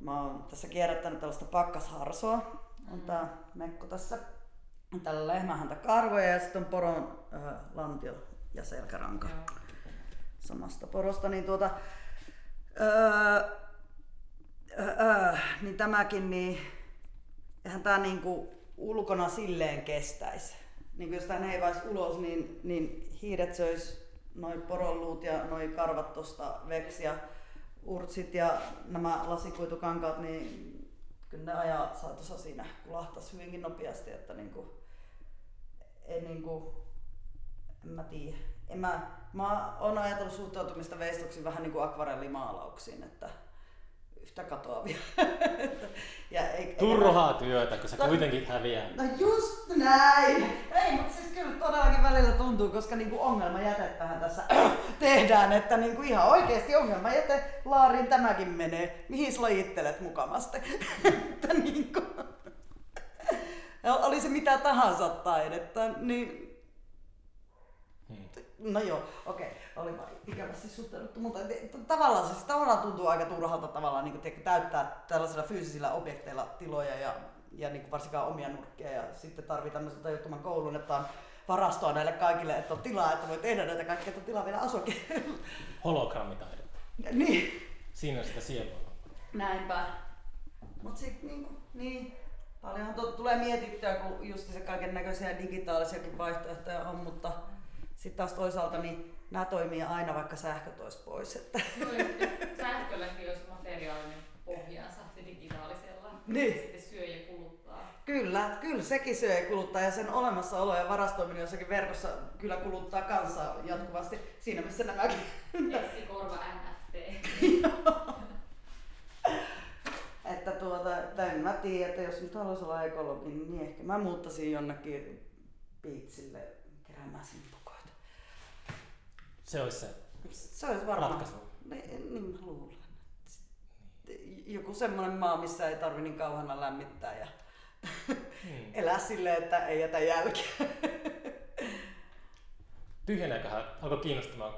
mä oon tässä kierrättänyt tällaista pakkasharsoa, on tää mekko tässä, tällä lehmähäntä karvoja ja sitten on poron lantio ja selkäranka samasta porosta, niin tuota, niin tämäkin, niin eihän tää niinku ulkona silleen kestäisi. Niin jos tämän heivaisi ulos, niin hiiret söisi noin poronluut ja noin karvat tuosta veksi ja urtsit ja nämä lasikuitukankaat, niin kyllä ne ajat saatossa siinä kulahtaisi hyvinkin nopeasti, että en mä tiedä. Mä oon ajatellut suhtautumista veistoksiin vähän niin kuin akvarellimaalauksiin, että yhtä katoavia. Turhaa työtä, kun se kuitenkin häviää. No just näin! Ei, mutta siis kyllä todellakin välillä tuntuu, koska niinku ongelmajätettähän tässä tehdään, että niinku ihan oikeesti ongelmajäte laariin tämäkin menee. Mihin sä lajittelet mukavasti? Että niinku. Oli se mitä tahansa taidetta, niin. No joo, okei. Olipa ikävästi suhteuduttu, mutta tavallaan se siis tuntuu aika turhalta tavallaan niin täyttää tällaisilla fyysisillä objekteilla tiloja ja niin varsinkaan omia nurkkia ja sitten tarvii tämmöisen tajuttoman koulun, että on varastoa näille kaikille, että on tilaa, että voi tehdä näitä kaikkea, että on tilaa vielä asuakin. Hologrammitaidetta. Niin. Siinä on sitä sielua. Näinpä. Mut sit niin. Paljonhan tulee mietittyä, kun just se kaiken näköisiä digitaalisiakin vaihtoehtoja on, mutta sitten taas toisaalta niin nämä toimii aina, vaikka sähköt olisi pois. Että. Sähkölläkin olisi materiaalinen pohjaansa digitaalisella, niin. Sitten syö ja kuluttaa. Kyllä sekin syö ja kuluttaa ja sen olemassaolo ja varastoiminen jossakin verkossa kyllä kuluttaa kansaa jatkuvasti. Siinä missä nämäkin. Essikorva NFT. Että en mä tiedä, että jos nyt haluaisi olla ekologi, niin ehkä mä muuttaisin jonnekin biitsille keräämään sinne. Se olisi se. Se olisi varmaan ratkaisu. Niin mä luulen. Joku semmoinen maa, missä ei tarvi niin kauhana lämmittää ja elää silleen, että ei jätä jälkeä. Tyhjeneeköhän alkoi kiinnostamaan.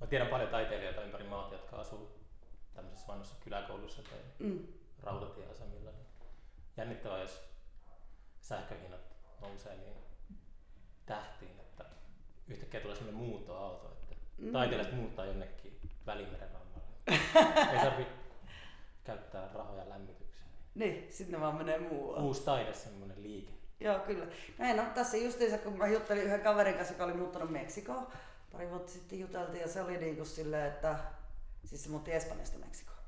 Mä tiedän paljon taiteilijoita ympäri maata, jotka asuu tämmöisessä vanhassa kyläkoulussa tai rautatieasemilla. Jännittävää, jos sähköhinnat nousee niin tähtiin, että yhtäkkiä tulee semmoinen muuttoaalto. Taiteilijat muuttaa jonnekin Välimeren rannalle. Ei tarvitse käyttää rahoja lämmitykseen. Niin, sitten ne vaan menee muualle. Uusi taide, semmoinen liike. Joo, kyllä. No, tässä justiinsa, kun mä juttelin yhden kaverin kanssa, joka oli muuttanut Meksikoon. Pari vuotta sitten juteltiin ja se oli niin kuin silleen, että siis se muutti Espanjasta Meksikoon.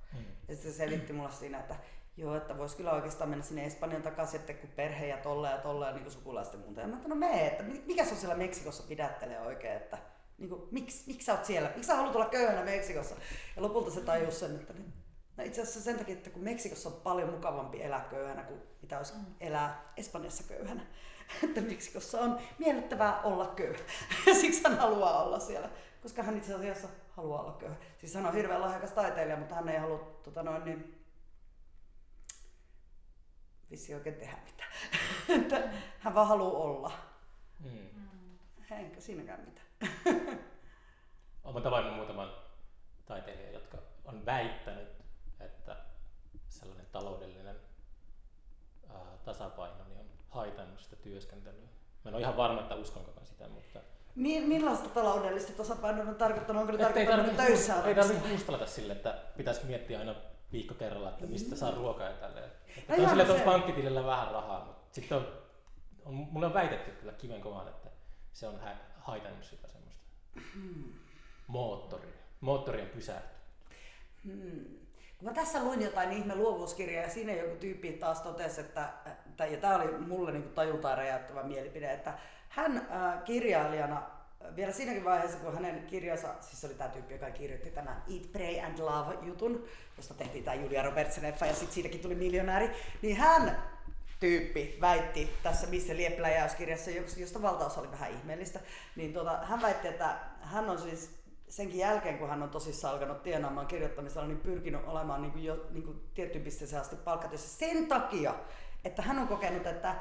Ja sitten se selitti mulle siinä, että joo, että vois kyllä oikeastaan mennä sinne Espanjan takaisin, että kun perhe ja tolleen niin kuin sukulaisten muuta. Ja mä ajattelin, no mee, että mikä se on siellä Meksikossa pidättelee oikein, että niinku, miksi sä oot siellä? Miksi sä haluat olla köyhänä Meksikossa? Ja lopulta se tajusi sen, että no itse asiassa sen takia, että kun Meksikossa on paljon mukavampi elää köyhänä kuin mitä olisi elää Espanjassa köyhänä. Että Meksikossa on miellyttävää olla köyhä. Siksi hän haluaa olla siellä, koska hän itse asiassa haluaa olla köyhä. Siis hän on hirveän lahjakas taiteilija, mutta hän ei halua vissi oikein tehdä mitään. Että hän vaan haluaa olla. Enkä siinäkään mitään. Olen tavannut muutaman taiteilijan, jotka on väittänyt, että sellainen taloudellinen tasapaino niin on haitannut sitä työskentelyä. Mä en ole ihan varma, että uskonkokaan sitä, mutta. Millaista taloudellista tasapainoa on tarkoittanut? Onko ne tarkoittanut töissä? Ei tarvitse mustalata sille, että pitäisi miettiä aina viikko kerralla, että mistä saa ruokaa ja tälleen. Että on sillä tuossa pankkitilillä vähän rahaa, mutta sitten on, mulle on väitetty kyllä kivenkovaan, että se on haitannut sitä semmoista moottoria. Moottori on pysähtynyt. Kun mä tässä luin jotain ihme luovuuskirjaa ja siinä joku tyyppi taas totesi, että ja tämä oli mulle niin kuin tajuntaan räjäyttävä mielipide, että hän kirjailijana, vielä siinäkin vaiheessa kun hänen kirjansa, siis oli tämä tyyppi, joka kirjoitti tämän Eat, Pray and Love jutun, josta tehtiin tämä Julia Robertsin effa ja sitten siitäkin tuli miljonääri, niin hän tyyppi väitti tässä Missä lieppläjäyskirjassa, josta valtaus oli vähän ihmeellistä, niin hän väitti, että hän on siis senkin jälkeen, kun hän on tosissaan alkanut tienaamaan kirjoittamisella, niin pyrkinyt olemaan niin kuin jo niin kuin tiettyyn pisteeseen asti palkkatyössä sen takia, että hän on kokenut, että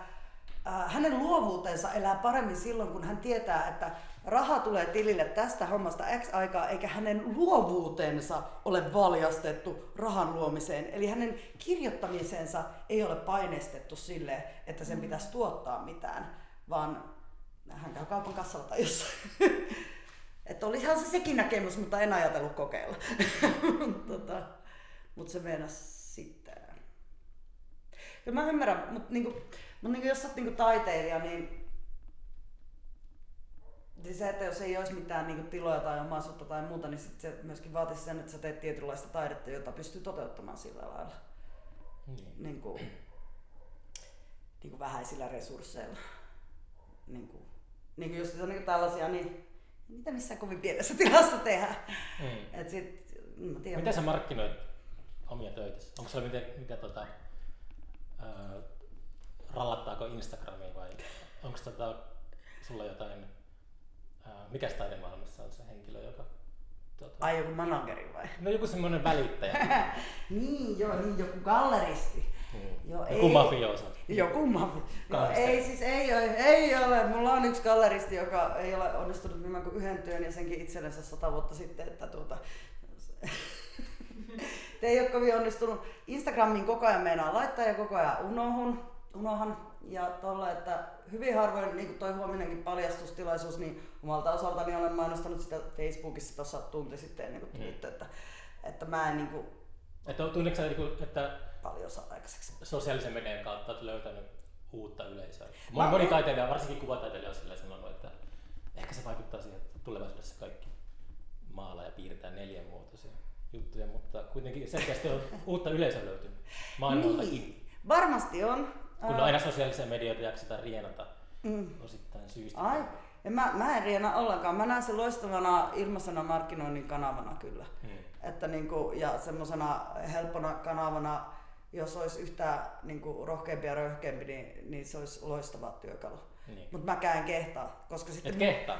hänen luovuutensa elää paremmin silloin, kun hän tietää, että raha tulee tilille tästä hommasta X aikaa, eikä hänen luovuutensa ole valjastettu rahan luomiseen. Eli hänen kirjoittamisensa ei ole painestettu silleen, että sen pitäisi tuottaa mitään, vaan hän käy kaupan kassalla tai jossain. Että olihan se sekin näkemys, mutta en ajatellut kokeilla. Mutta se meinasi sitten. Ja mä ymmärrän, mutta niinku, jos sä oot niinku taiteilija, niin se, että jos ei olisi mitään niinku tiloja tai omaisuutta tai muuta, niin sit se myöskin vaatisi sen, että sä teet tietynlaista taidetta, jota pystyy toteuttamaan sillä lailla. Niinku vähäisillä resursseilla. Niinku jos se on niinku tällaisia, niin mitä missään kovin pienessä tilassa tehdään. Miten sä markkinoit omia töitä? Onko se mitä rallattaako Instagramiin vai onko sulla jotain, mikäs taidemaailmassa on se henkilö, joka... Ai joku manageri vai? No joku semmoinen välittäjä. niin joku galleristi. Joku mafiosa. Ei ole. Mulla on yksi galleristi, joka ei ole onnistunut minä kuin yhden työn ja senkin itsellensä 100 vuotta sitten, että ei ole kovin onnistunut. Instagramiin koko ajan meinaan laittaa ja koko ajan unohan. Ja tolle, että hyvin harvoin, niin kuin toi huominenkin paljastustilaisuus, niin omalta osaltani olen mainostanut sitä Facebookissa tuossa tunti sitten, niin kuin nyt, että mä en niin kuin... Että tunneeko että paljon saa aikaiseksi. Sosiaalisen median kautta olet löytänyt uutta yleisöä. Moni taiteilija, varsinkin kuvataiteilija, on sillä sanonut, että ehkä se vaikuttaa siihen, että tulevaisuudessa kaikki maalaa ja piirtää 4 muotoisia juttuja, mutta kuitenkin selkeästi on uutta yleisöä löytynyt maailmaltakin. Niin, varmasti on. Kun aina sosiaalisia medioita jaksetaan rienata osittain syystä. Ai, mä en riena ollenkaan. Mä näen sen loistavana ilmaisena markkinoinnin kanavana kyllä. Että niinku, ja semmosena helppona kanavana, jos olisi yhtään niinku rohkeampi ja röyhkeämpi, niin se olisi loistava työkalu. Niin. Mutta mäkään en kehtaa. Koska sitten kehtaa?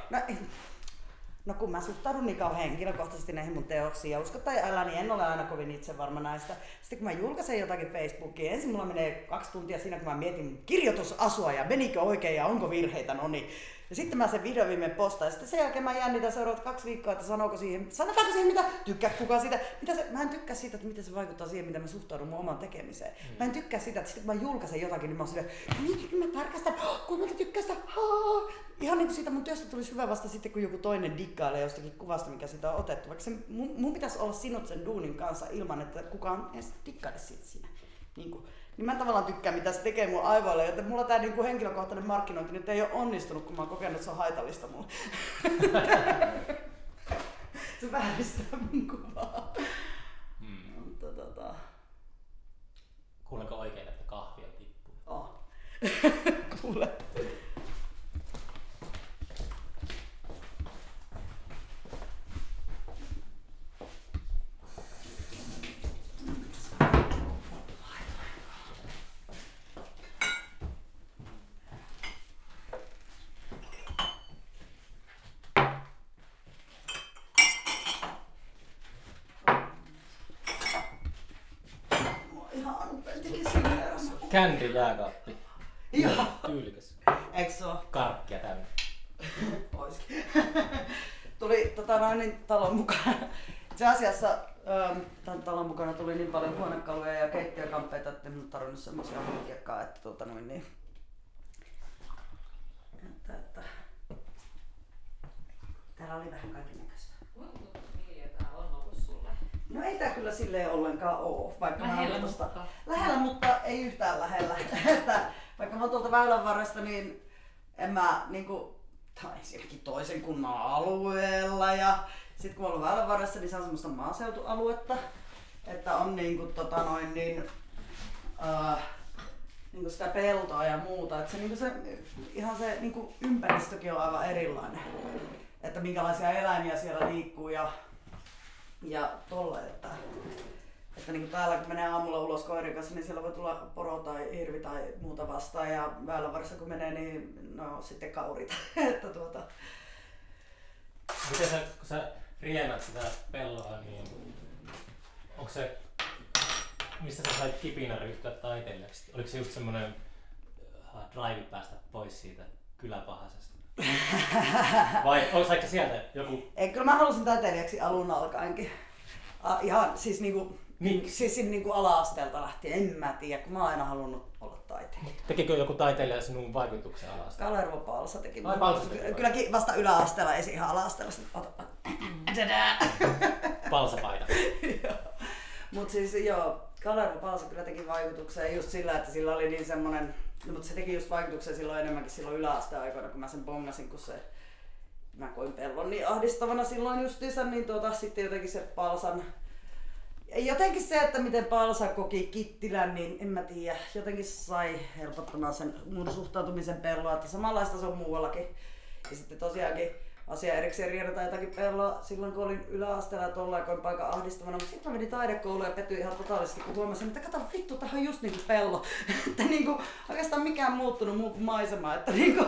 No kun mä suhtaudun niin kauan henkilökohtaisesti näihin mun teoksiin ja usko tai älä, niin en ole aina kovin itse varma näistä. Sitten kun mä julkaisen jotakin Facebookiin, ensin mulla menee 2 tuntia siinä, kun mä mietin kirjoitusasua ja menikö oikein ja onko virheitä, no niin. Ja sitten mä sen video viimein postaan ja sitten sen jälkeen mä jännitän seuraavat 2 viikkoa, että sanotaanko siihen mitä, tykkää kukaan siitä. Mä en tykkää siitä, että miten se vaikuttaa siihen, mitä mä suhtaudun mun oman tekemiseen. Mä en tykkää sitä, että sitten kun mä julkaisen jotakin, niin mä oon silleen, niin mä tarkastan, kun mä tykkään sitä, ihan niin kuin siitä mun työstä tulisi hyvä vasta sitten, kun joku toinen dikkailee jostakin kuvasta, mikä siitä on otettu. Vaikka mun pitäisi olla sinut sen duunin kanssa ilman, että kukaan edes dikkaile siitä siinä. Niin mä tavallaan tykkään, mitä se tekee mun aivoille, joten mulla tää niinku henkilökohtainen markkinointi nyt ei ole onnistunut, kun mä oon kokenut, että se on haitallista mulle. Se vääristää mun kuvaa. Kuulenko oikein, että kahvia tippuu? Oh. Kuule. Candy jääkaappi. Ihan tyylikäs. Eikö se oo? Karkkia täynnä. Oiskin. Tuli talon mukana. Itse asiassa tämän talon mukana tuli niin paljon huonekaluja ja keittiökamppeita, että en ole tarvinnut semmosia huonekiekkaa, että Että. Täällä oli vähän kaikennäköistä. Kuinka hiljaa tää on ollut sulle? No ei tää kyllä silleen ollenkaan oo, vaikka lähellä, mutta. Lähellä, mutta ei yhtään lähellä. Vaikka mä oon tuolta Väylänvarresta, niin en mä niinku, tai ensinnäkin toisen kunnan alueella ja sit kun mä oon Väylänvarressa, niin se on semmoista maaseutualuetta, että on niinku niinku sitä peltoa ja muuta, että se, niinku se, ihan se niinku ympäristökin on aivan erilainen, että minkälaisia eläimiä siellä liikkuu ja tolle, että niinku täällä kun menee aamulla ulos koirin kanssa, niin siellä voi tulla poro tai hirvi tai muuta vastaan ja Väylänvarressa kun menee, niin no sitten kaurita, että tuota. Miten sä, kun sä riennät sitä pelloa, niin onko se, mistä sä sait kipinä ryhtyä taiteilijaksi? Oliko se just semmoinen drive päästä pois siitä kyläpahasesta? Vai saitko sieltä joku? Ei, kyllä mä halusin taiteilijaksi alun alkaenkin. Ihan siis niinku, siis niinku ala-asteelta lähtien, en mä tiedä, kun mä oon aina halunnut olla taiteilija. Tekikö joku taiteilija sinun vaikutuksen ala-asteella? Kalervo Palsa teki. Ai, Palsa teki. Kylläkin vasta yläasteella, ei ihan ala-asteella. Palsa-paita. Mut siis joo, Kalervo Palsa kyllä teki vaikutuksen just sillä, että sillä oli niin semmonen, no, mutta se teki just vaikutuksen silloin enemmänkin silloin yläasteaikoina, kun mä sen bongasin, kun se, mä koin pellon niin ahdistavana silloin justiinsa, niin tuota, sitten jotenkin se Palsan, jotenkin se, että miten Palsa koki Kittilän, niin en mä tiedä, jotenkin sai helpottamaan sen mun suhtautumisen pelloa, että samanlaista se on muuallakin. Ja sitten tosiaankin asia erikseen riedetään jotakin pelloa silloin, kun olin yläasteella ja tollaan, kun olin paikan ahdistavana, mutta sitten mä menin taidekouluun ja petyin ihan totaalisesti, kun huomasin, että kato vittu, tähän on just niinku pello, että niinku, oikeastaan mikään muuttunut muu kuin maisema, että niinku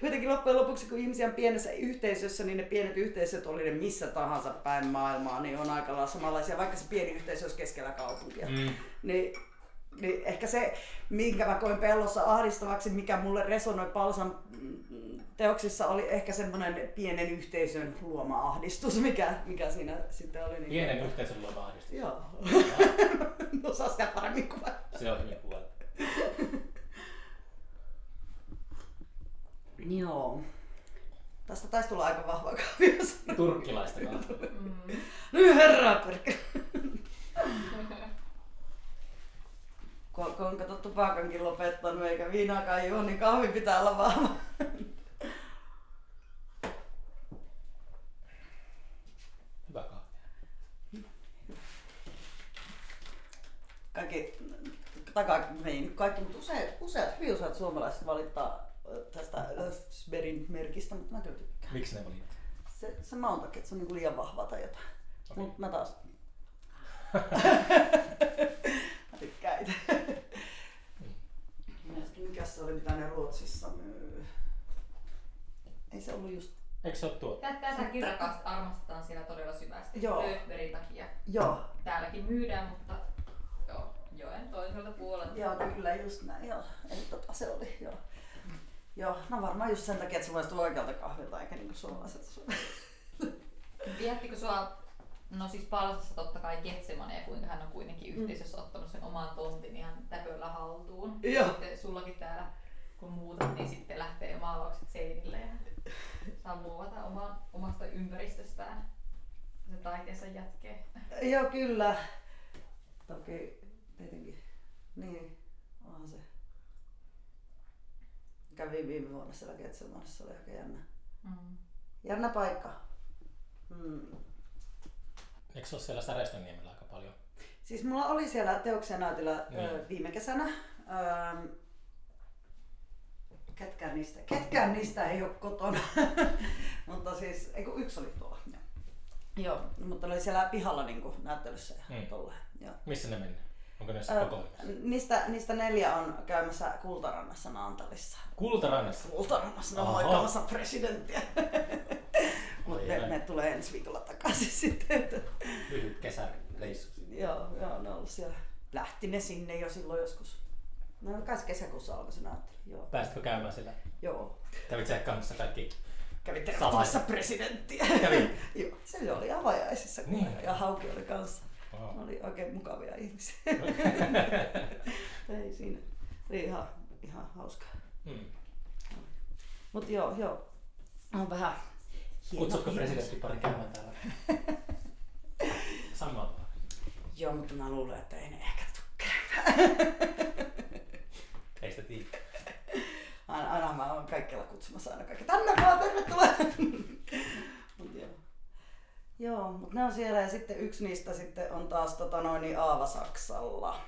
kuitenkin loppujen lopuksi, kun ihmisiä on pienessä yhteisössä, niin ne pienet yhteisöt oli ne missä tahansa päin maailmaa, niin on aika lailla samanlaisia, vaikka se pieni yhteisö olisi keskellä kaupunkia. Niin ehkä se, minkä mä koin pellossa ahdistavaksi, mikä mulle resonoi Palsan teoksissa, oli ehkä semmoinen pienen yhteisön luoma ahdistus, mikä siinä sitten oli. Pienen niin yhteisön luoma ahdistus? Joo. No saa sitä paremmin kuvaa. Se on hyvin kuvaa. Joo. Tästä taisi tulla aika vahvaa kahvia. Turkkilaista kahvia. Nyt herraa perkele. Kun on kato tupakankin lopettanut eikä viinaakaan juo, niin kahvi pitää olla vahva. Hyvä kahvi. Kaikki, mutta useat suomalaiset valittaa tästä Löfbergin merkistä, mutta mä kyllä tykkään. Miksi ne valittaa? Se maun takia, että se on niinku liian vahva tai jotain. Okay. Mut mä taas. Tykkää itse. Mikäs se oli, mitä ne Ruotsissa myy? Ei se ollut just. Eikö se ole tuota? Tätäkin armastetaan siellä todella syvästi. Löfbergin takia. Joo. Täälläkin myydään, mutta joo, joen toiselta puolelta. Joo, kyllä just näin. Joo. Eli se oli. Joo. Joo, no varmaan just sen takia, että se voisi tulla oikealta kahvilta, eikä niinku suomalaiselta Viettikö sua? No siis Palsassa totta kai Ketsemaneen, kuinka hän on kuitenkin yhteisössä ottanut sen oman tontin ihan täpöllä haltuun. Ja sitten sullakin täällä, kun muutat, niin sitten lähtee maalaukset seinille ja saa muovata omasta ympäristöstään se taiteensa jatkee. Joo, kyllä. Toki tietenkin. Niin, onhan se. Kävin viime vuonna siellä Ketsemanessa, se oli oikein jännä. Jännä paikka. Eikö se ole siellä Särestöniemellä aika paljon? Siis mulla oli siellä teoksen näytillä viime kesänä. Ketkään niistä ei ole kotona. Mutta siis, ei kun yksi oli tuolla. Joo, mutta oli siellä pihalla niinku näyttelyssä ihan tolleen. Missä ne mennään? Onko ne kokoelmissa? Niistä 4 on käymässä Kultarannassa Naantalissa. Kultarannassa? Kultarannassa, ne on moikkaamassa presidenttiä. Mutta ne tulee ensi viikolla takaisin sitten. Lyhyt kesäreissu. Joo, ne on ollut siellä. Lähti ne sinne jo silloin joskus. No kai kesäkuussa alkoi se näyttely. Pääsitkö käymään siellä? Joo. Kävit tsekkaamassa kaikki? Kävin tervehtimässä presidenttiä. Joo, se oli avajaisissa ja Hauki oli kanssa. Wow. Ne oli oikein mukavia ihmisiä. Ei siinä. Oli ihan hauskaa. Mut joo. On vähän. Kutsutko presidentti pari käymään täällä? samalla. Joo, mutta mä luulen, että ei ne ehkä tukkaan. Ei sitä tiedä. Aina mä oon kaikkialla kutsumassa aina kaikki. Tänne vaan, tervetuloa! Joo, mutta ne on siellä ja sitten yksi niistä sitten on taas Aavasaksalla.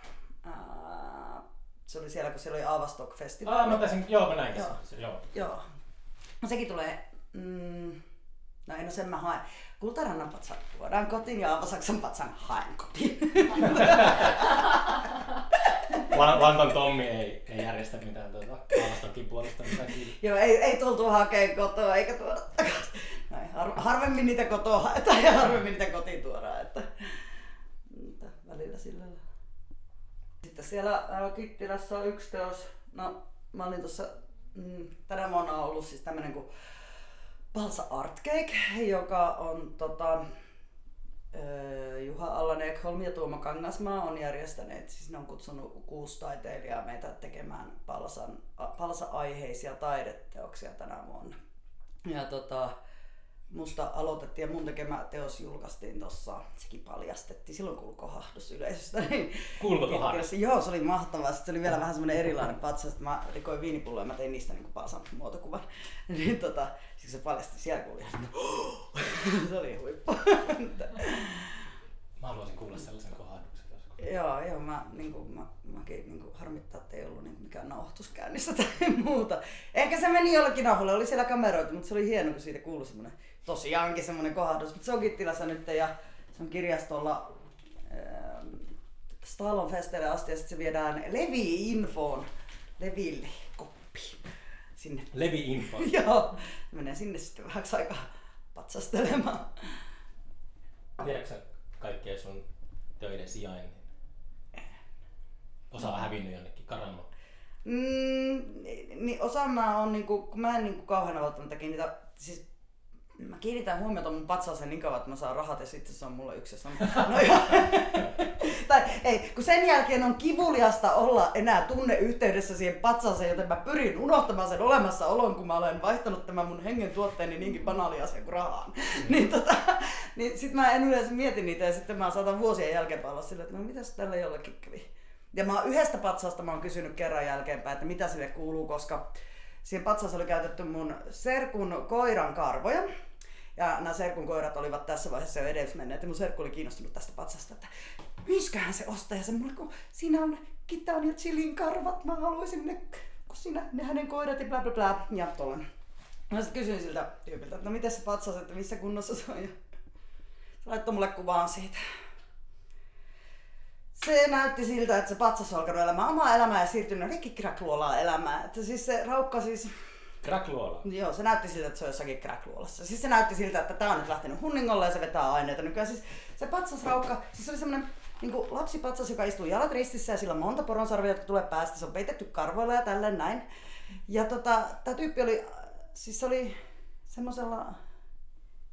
Se oli siellä, kun siellä oli Aavastock-festivaali. Mä taisin, joo mä näinkin sen. Joo. No sekin tulee, sen mä haen. Kultarannan patsan tuodaan kotiin ja Aavasaksan patsan haen kotiin. Lantan Tommi ei järjestä mitään Aavastockin puolesta mitään. Joo, ei tultu hakeen kotoa eikä tuoda takaisin. Harvemmin niitä kotoa haetaan ja harvemmin niitä kotiin tuodaan. Että välillä sillä lailla. Sitten siellä Kittilässä on yksi teos. No, mä olin tuossa tänä vuonna on ollut siis tämmönen kuin Palsa Artcake, joka on Juha Allan Ekholm ja Tuoma Kangasmaa on järjestäneet, siis ne on kutsunut 6 taiteilijaa meitä tekemään Palsa-aiheisia taideteoksia tänä vuonna. Ja musta aloitettiin ja mun tekemä teos julkaistiin tuossa, sekin paljastettiin, silloin kuulko hahdus yleisöstä. Niin kuulko hahdus? Joo, se oli mahtavaa. Sitten se oli vielä vähän semmoinen erilainen patsas, että mä rikoin viinipulloja ja mä tein niistä niinku Palsan muotokuvan. Niin siksi se paljasti siellä kuuli. Se oli huippu. Mä haluaisin kuulla sellaisen kohduksen joskus. Joo, mäkin harmittaa, että ei ollut mikään nauhoitus käynnissä tai muuta. Ehkä se meni jollekin nauholle, oli siellä kameroita, mutta se oli hieno, kun siitä kuului semmoinen tosiaankin semmoinen kohdus. Mutta se on Kittilässä nyt ja se on kirjastolla Stalon festeille asti ja sitten se viedään Levi-infoon, Leville koppiin. Sinne. Levi-info. Joo, menee sinne sitten vähän aikaa patsastelemaan. Tiedätkö sä kaikkea sun töiden sijainnin? Osa on hävinnyt jonnekin karannut. Niin osa mä on niinku, kun mä en niinku kauheena välttämättä kiinnitä, siis mä kiinnitän huomiota mun patsaaseen niin kauan, että mä saan rahat ja sitten se on mulle yksi. No joo. Tai ei, kun sen jälkeen on kivuliasta olla enää tunneyhteydessä siihen patsaaseen, joten mä pyrin unohtamaan sen olemassaolon, kun mä olen vaihtanut tämän mun hengen tuotteeni niinkin banaali asia kuin rahaan. Niin sit mä en yleensä mieti niitä ja sitten mä saatan vuosien jälkeen olla sillä, että no mitäs tälle jollekin kävi. Ja mä oon yhdestä patsaasta mä oon kysynyt kerran jälkeenpäin, että mitä sille kuuluu, koska siihen patsaassa oli käytetty mun serkun koiran karvoja. Ja nämä serkun koirat olivat tässä vaiheessa jo edesmenneet ja mun serkku oli kiinnostunut tästä patsasta, että myysköhän se ostaja sen mulle, kun siinä on Kitan ja Chilin karvat, mä haluaisin ne, kun siinä ne hänen koirat ja blä blä blä ja tollen. Mä sit kysyin siltä tyypiltä, että no miten se patsas, että missä kunnossa se on ja se laittoi mulle kuvaan siitä. Se näytti siltä, että se patsas on alkanut elämään omaa elämää ja siirtynyt jotenkin kräkluolaan elämään. Että siis se raukka siis... Kräkluola? Joo, se näytti siltä, että se on jossakin kräkluolassa. Siis se näytti siltä, että tää on nyt lähtenyt hunningolle ja se vetää aineita nykyään. Siis se patsasraukka, siis se oli semmonen niinku lapsipatsas, joka istuu jalat ristissä ja sillä on monta poronsarvia, jotka tulee päästä. Se on peitetty karvoilla ja tälleen näin. Ja tää tyyppi oli, siis se oli semmosella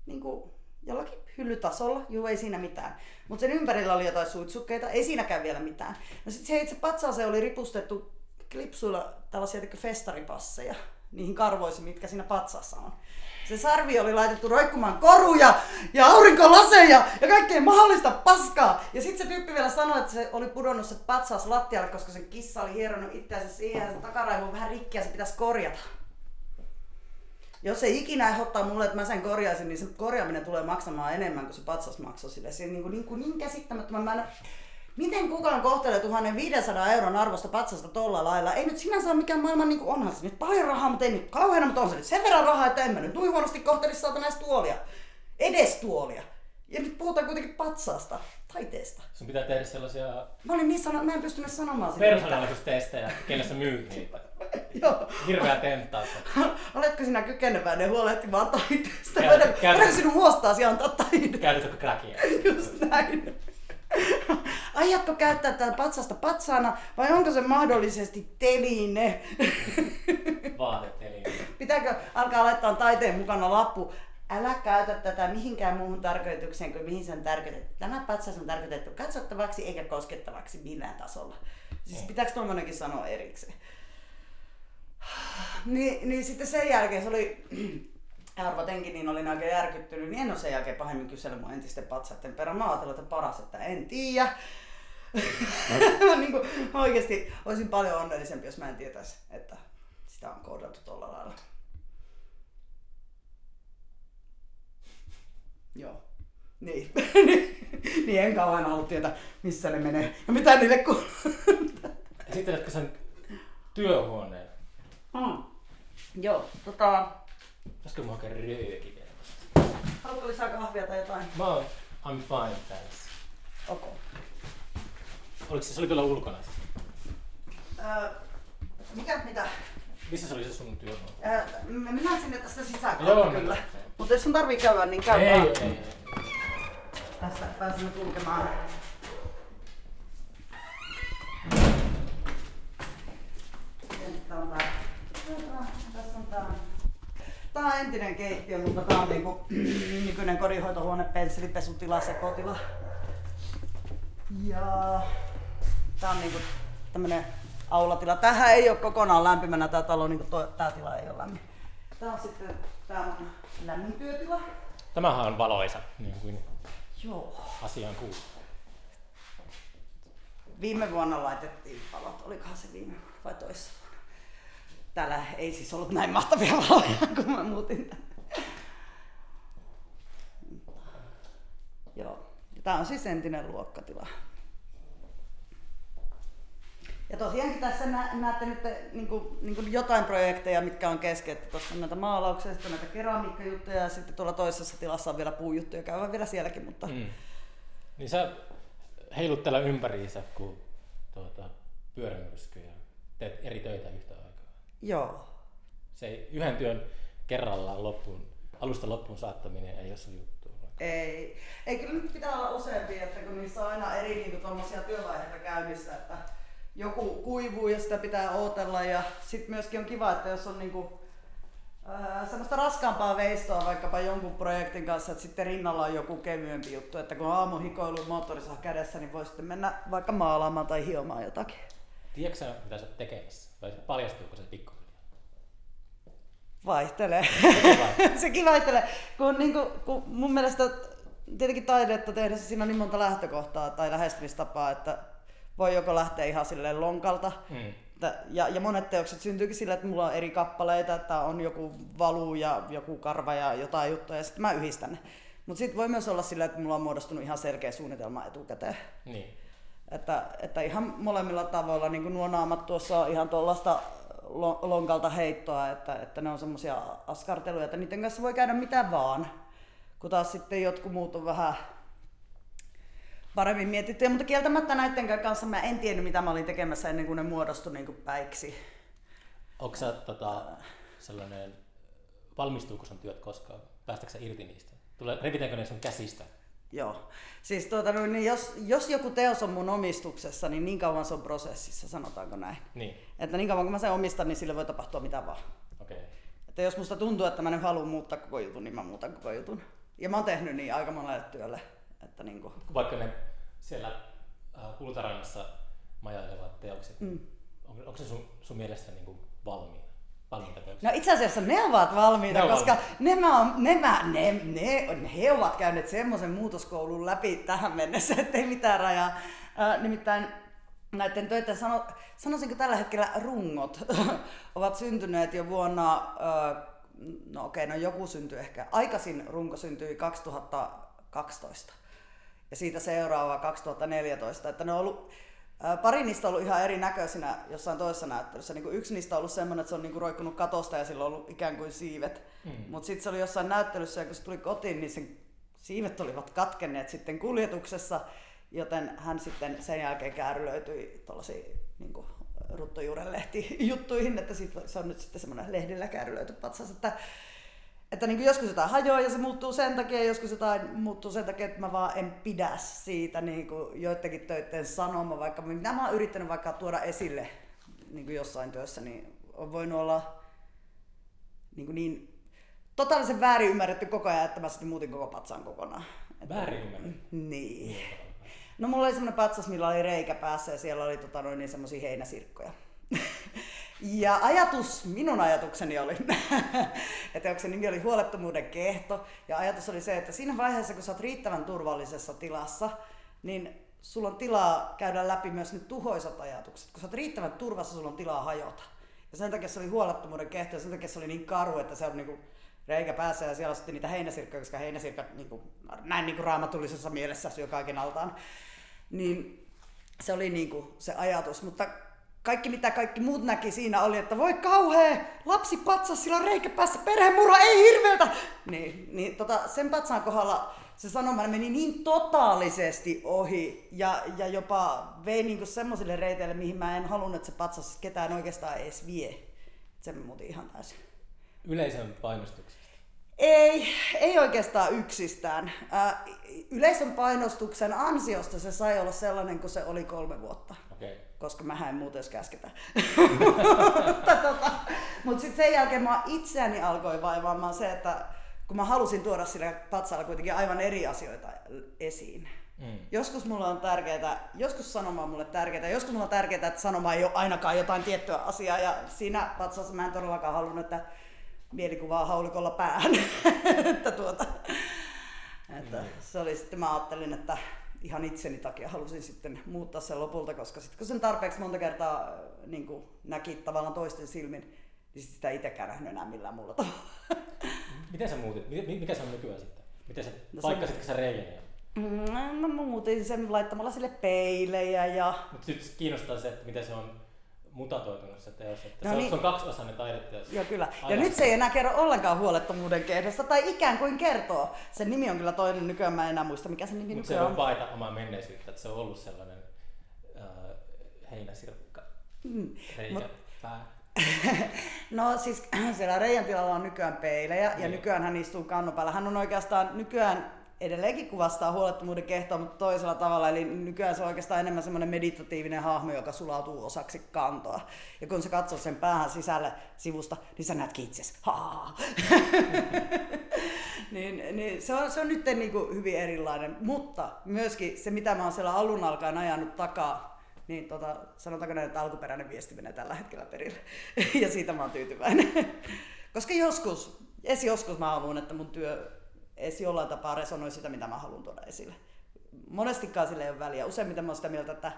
niinku... jollakin hyllytasolla, juu ei siinä mitään. Mutta sen ympärillä oli jotain suitsukkeita, ei siinäkään vielä mitään. No sit se itse patsaaseen oli ripustettu klipsuilla tällaisia festaripasseja niihin karvoisiin, mitkä siinä patsaassa on. Se sarvi oli laitettu roikkumaan koruja ja aurinkolaseja ja kaikkea mahdollista paskaa. Ja sit se tyyppi vielä sanoi, että se oli pudonnut se patsaas lattialle, koska sen kissa oli hieronnut itseänsä siihen ja se takaraivo on vähän rikki ja se pitäisi korjata. Jos ei ikinä ehdottaa mulle, että mä sen korjaisin, niin se korjaaminen tulee maksamaan enemmän kuin se patsas maksoi sille. Se on niin käsittämättömän. Miten kukaan kohtelee 1 500 € arvosta patsasta tolla lailla? Ei nyt sinänsä ole mikään maailman, niin onhan se nyt paljon rahaa, mutta ei nyt kauheena, mutta on se nyt sen verran rahaa, että en mä nyt niin huonosti kohtelisi saata näistä tuolia. Edes tuolia. Ja nyt puhutaan kuitenkin patsaasta, taiteesta. Sun pitää tehdä sellaisia... Mä en pystynyt sanomaan sitä. Persoonallisuustestejä, kelle sä myyt niitä. Joo. Hirveä tenttaus. Oletko sinä kykeneväinen huolehtimaan taiteesta? Voidaanko sinun huostaasi antaa taide? Käytätkö kräkiä? Just näin. Aiatko käyttää tätä patsasta patsaana vai onko se mahdollisesti teline? Vaateteline. Pitääkö alkaa laittaa taiteen mukana lappu? Älä käytä tätä mihinkään muuhun tarkoitukseen kuin mihin se on tarkoitettu. Tämä patsas on tarkoitettu katsottavaksi eikä koskettavaksi millään tasolla. Siis pitääkö tuommoinenkin sanoa erikseen? Niin sitten sen jälkeen se oli ja arvatenkin niin olin oikein järkyttynyt, niin en ole sen jälkeen pahemmin kysellyt mun entisten patsaiden perään. Mä ajattelin, että paras, että en tiedä. No. Niin kuin, oikeasti olisin paljon onnellisempi, jos mä en tietäisi, että sitä on kohdeltu tolla lailla. Joo. Niin. Niin en kauhean halua tietää, missä ne menee ja mitä niille kuuluu. Esitteletkö sen työhuoneen? Mm. Joo, Pitäisikö mä hakea rööki vielä? Haluatko lisää kahvia tai jotain? Mä oon I'm fine, thanks. Okay. Oliko se oli kyllä ulkona? Mitä? Missä se oli se sun työhuone? Me mennään sinne tästä sisäkautta kyllä. Mutta jos sun tarvii käydä, niin käy vaan. Ei. Tässä pääsemme kulkemaan. Tää on entinen keittiö, mutta tää on niinku nykyinen kodinhoitohuone, pensselipesutila, sekotila. Ja tää on niinku tämmönen aulatila. Tämähän ei oo kokonaan lämpimänä tää talo, niinku tää tila ei oo lämmin. Tää on sitten lämmin työtila. Tämähän on valoisa, niin kuin asiaan kuuluu. Viime vuonna laitettiin valot, olikohan se viime vuonna vai toissa vuonna. Täällä ei siis ollut näin mahtavia valoja, kun mä muutin tänne. Joo. Tää on siis entinen luokkatila. Ja tosiaankin tässä näette nyt niin kuin jotain projekteja, mitkä on kesken. Tuossa on näitä maalauksia, sitten näitä keramiikkajuttuja ja sitten tuolla toisessa tilassa on vielä puujuttuja. Käydään vielä sielläkin, mutta... Mm. Niin sä heilut täällä ympäriinsä kuin pyörämyrsky ja teet eri töitä yhtä aikaa. Joo. Se ei, yhden työn kerrallaan alusta loppuun saattaminen ei ole sun juttu. Ei, kyllä nyt pitää olla useampia, että kun niissä on aina eri niin kuin tommosia työvaiheita käynnissä. Että joku kuivuu ja sitä pitää ootella ja sitten myöskin on kiva, että jos on niinku, semmoista raskaampaa veistoa vaikkapa jonkun projektin kanssa, että sitten rinnalla on joku kevyempi juttu, että kun aamuhikoilu moottorissa kädessä, niin voi sitten mennä vaikka maalaamaan tai hiomaan jotakin. Tiedätkö sä, mitä sä oot tekemässä? Vai paljastuuko se pikkuhiljaa? Vaihtelee. Sekin vaihtelee. Kun mun mielestä tietenkin taidetta tehdä, siinä on niin monta lähtökohtaa tai lähestymistapaa, että voi joko lähteä ihan silleen lonkalta. Mm. Ja monet teokset syntyykin sillä, että mulla on eri kappaleita, että on joku valu ja joku karva ja jotain juttuja ja sitten mä yhdistän ne. Mut sit voi myös olla sillä, että mulla on muodostunut ihan selkeä suunnitelma etukäteen. Niin. Että ihan molemmilla tavoilla, niin kuin nuo naamat tuossa on ihan tuollaista lonkalta heittoa, että ne on semmosia askarteluja, että niiden kanssa voi käydä mitä vaan. Kun taas sitten jotkut muut on vähän paremmin mietittyjä, mutta kieltämättä näiden kanssa mä en tiennyt, mitä mä olin tekemässä ennen kuin ne muodostui niin kuin päiksi. Onko sä sellainen, valmistuuko sun työt koskaan? Päästätkö sä irti niistä? Revitäänkö ne sun käsistä? Joo. Siis niin jos joku teos on mun omistuksessa, niin kauan se on prosessissa, sanotaanko näin. Niin. Että niin kauan kun mä sen omistan, niin sille voi tapahtua mitä vaan. Okei. Okay. Että jos musta tuntuu, että mä nyt haluan muuttaa koko jutun, niin mä muutan koko jutun. Ja mä oon tehnyt niin aika monelle työlle. Että niin kuin. Vaikka ne siellä Kultarannassa majailevat teokset, onko se sun mielestä niin kuin valmiita teoksia? No itse asiassa ne ovat valmiita, koska he ovat käyneet semmoisen muutoskoulun läpi tähän mennessä, ettei mitään rajaa. Nimittäin näiden töitä, sanoisinko tällä hetkellä rungot, ovat syntyneet jo vuonna, joku syntyi ehkä, aikaisin runko syntyi 2012. Ja siitä seuraava 2014, että ne on ollut, pari niistä on ollut ihan erinäköisinä jossain toisessa näyttelyssä. Niin kuin yksi niistä on ollut semmoinen, että se on niin kuin roikkunut katosta ja sillä on ollut ikään kuin siivet. Mutta sitten se oli jossain näyttelyssä ja kun se tuli kotiin, niin sen siivet olivat katkenneet sitten kuljetuksessa, joten hän sitten sen jälkeen käärylöityi tuollaisiin niin kuin ruttojuurenlehtijuttuihin, että se on nyt sitten semmoinen lehdillä käärylöity patsas. Että niin kuin joskus jotain hajoaa ja se muuttuu sen takia, ja joskus jotain muuttuu sen takia, että mä vaan en pidä siitä niin kuin joidenkin töiden sanoma, vaikka mitä mä oon yrittänyt vaikka tuoda esille niin kuin jossain työssä, niin on voinut olla niin totaalisen väärin ymmärretty koko ajan, että mä sitten muutin koko patsaan kokonaan. Väärin ymmärretty? Niin. No mulla oli semmoinen patsas, millä oli reikä päässä ja siellä oli semmoisia heinäsirkkoja. Ja ajatus, minun ajatukseni oli, että onko se nimi oli huolettomuuden kehto, ja ajatus oli se, että siinä vaiheessa, kun sä oot riittävän turvallisessa tilassa, niin sulla on tilaa käydä läpi myös ne tuhoisat ajatukset. Kun sä oot riittävän turvassa, sulla on tilaa hajota. Ja sen takia se oli huolettomuuden kehto, ja sen takia se oli niin karu, että se on niinku reikä päässä, ja siellä on sitten niitä heinäsirkkoja, koska heinäsirkat niinku, näin niinku raamatullisessa mielessä syö kaiken altaan. Niin se oli niinku se ajatus, mutta kaikki mitä kaikki muut näki siinä oli, että voi kauhea, lapsi patsas, sillä on reikä päässä, perhemurha, ei hirveetä! Niin, sen patsaan kohdalla se sanoma meni niin totaalisesti ohi ja jopa vei niinku semmoisille reiteille, mihin mä en halunnut, että se patsas ketään oikeastaan edes vie. Se muutin ihan täysin. Yleisön painostuksesta? Ei oikeastaan yksistään. Yleisön painostuksen ansiosta se sai olla sellainen kuin se oli 3 vuotta. Okay. Koska mä en muuten jos käsketä. Mutta sitten sen jälkeen mä itseäni alkoi vaivaamaan se, että kun mä halusin tuoda sillä patsaalla kuitenkin aivan eri asioita esiin. Mm. Joskus mulla on tärkeää, joskus sanoma on mulle tärkeää, joskus mulla on tärkeää, että sanoma ei ole ainakaan jotain tiettyä asiaa. Ja siinä patsaassa mä en todellakaan halunnut, että mielikuvaa haulikolla päähän. Että se oli sitten, mä ajattelin, että ihan itseni takia halusin sitten muuttaa sen lopulta, koska sitten kun sen tarpeeksi monta kertaa niin kuin näki tavallaan toisten silmin, niin sitä itsekään nähnyt enää millään muulla tavalla. Miten sä muutit? Mikä se on nykyään sitten? Miten sä paikkasitko sä reijäneen? Mä muutin sen laittamalla sille peilejä ja... Mut nyt kiinnostaa se, että miten se on mutatoitunut se teos. No niin. Se on 2-osainen taideteos. Joo, kyllä. Ja nyt se ei enää kerro ollenkaan huolettomuuden kehdosta, tai ikään kuin kertoo. Sen nimi on kyllä toinen, nykyään mä en enää muista mikä se nimi nykyään on. Mutta se on paita omaa menneisyyttä, että se on ollut sellainen heinäsirkka, reikä pää. No siis siellä reijän tilalla on nykyään peilejä, ja nykyään hän istuu kannon päällä. Hän on oikeastaan nykyään edelleenkin kuvastaa huolettomuuden kehtoa, mutta toisella tavalla. Eli nykyään se on oikeastaan enemmän semmoinen meditatiivinen hahmo, joka sulautuu osaksi kantoa. Ja kun sä katsot sen päähän sisälle sivusta, niin sä näetkin itsesi. Niin, se on nyt niinku hyvin erilainen, mutta myöskin se mitä mä oon siellä alun alkaen ajanut takaa, niin sanotaanko näin, että alkuperäinen viesti menee tällä hetkellä perille. Ja siitä mä oon tyytyväinen. Koska joskus mä haluan, että mun työ edes jollain tapaa resonoi sitä, mitä mä haluan tuoda esille. Monestikaan sille ei ole väliä. Useimmiten mä oon sitä mieltä, että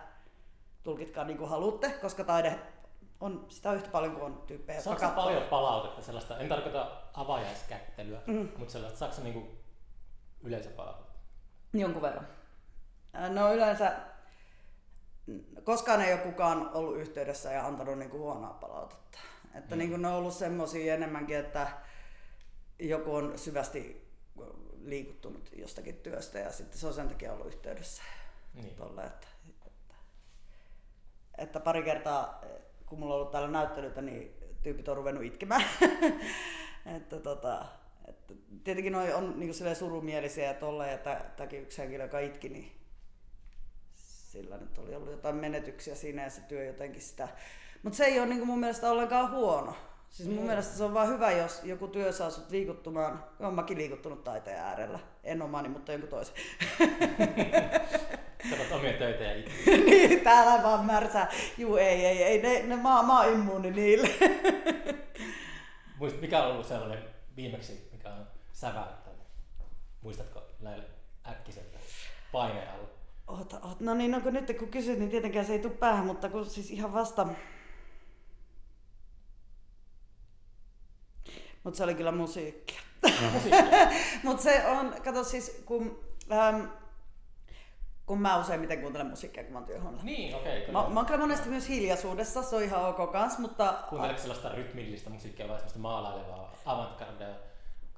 tulkitkaa niin kuin haluatte, koska taide on sitä yhtä paljon kuin on tyyppejä. Saatko paljon palautetta sellaista, en tarkoita avajaiskättelyä, mutta sellaista, saatko sä niin yleisöpalautetta? Jonkun verran. No yleensä koskaan ei ole kukaan ollut yhteydessä ja antanut niin kuin huonoa palautetta. Että niin kuin ne on ollut semmosia enemmänkin, että joku on syvästi liikuttunut jostakin työstä ja sitten se on sen takia ollut yhteydessä. Niin. Tolle, että pari kertaa, kun mulla on ollut täällä näyttelytä, niin tyypit on ruvennut itkemään. että tietenkin noi on niin kuin surumielisiä ja tolleen, että tämäkin yksi henkilö, joka itki, niin sillä nyt oli ollut jotain menetyksiä siinä ja se työ jotenkin sitä. Mutta se ei ole niin kuin mun mielestä ollenkaan huono. Siis mun mielestä se on vaan hyvä, jos joku työ saa sut liikuttumaan. Olen mäkin liikuttunut taiteen äärellä. En omani, mutta jonkun toisen. Sä omia töitä ja itse. Niin, täällä vaan märsää. Juu, ei. Ne mä oon immuuni niille. Muistat, mikä on ollut sellainen viimeksi, mikä on säväyttänyt? Muistatko näille äkkiseltä paineella? No niin, no kun nyt kun kysyt, niin tietenkään se ei tule päähän, mutta kun siis ihan vasta... Mutta se oli kyllä musiikkia. Mutta se on, kato siis, kun mä useimmiten kuuntelen musiikkia, kun mä oon työhuoneella. Niin, okei. Mä oon kyllä monesti myös hiljaisuudessa, se on ihan ok kans, mutta... Kuunteletko sellaista rytmillistä musiikkia vai sellaista maalailevaa, avantgardea,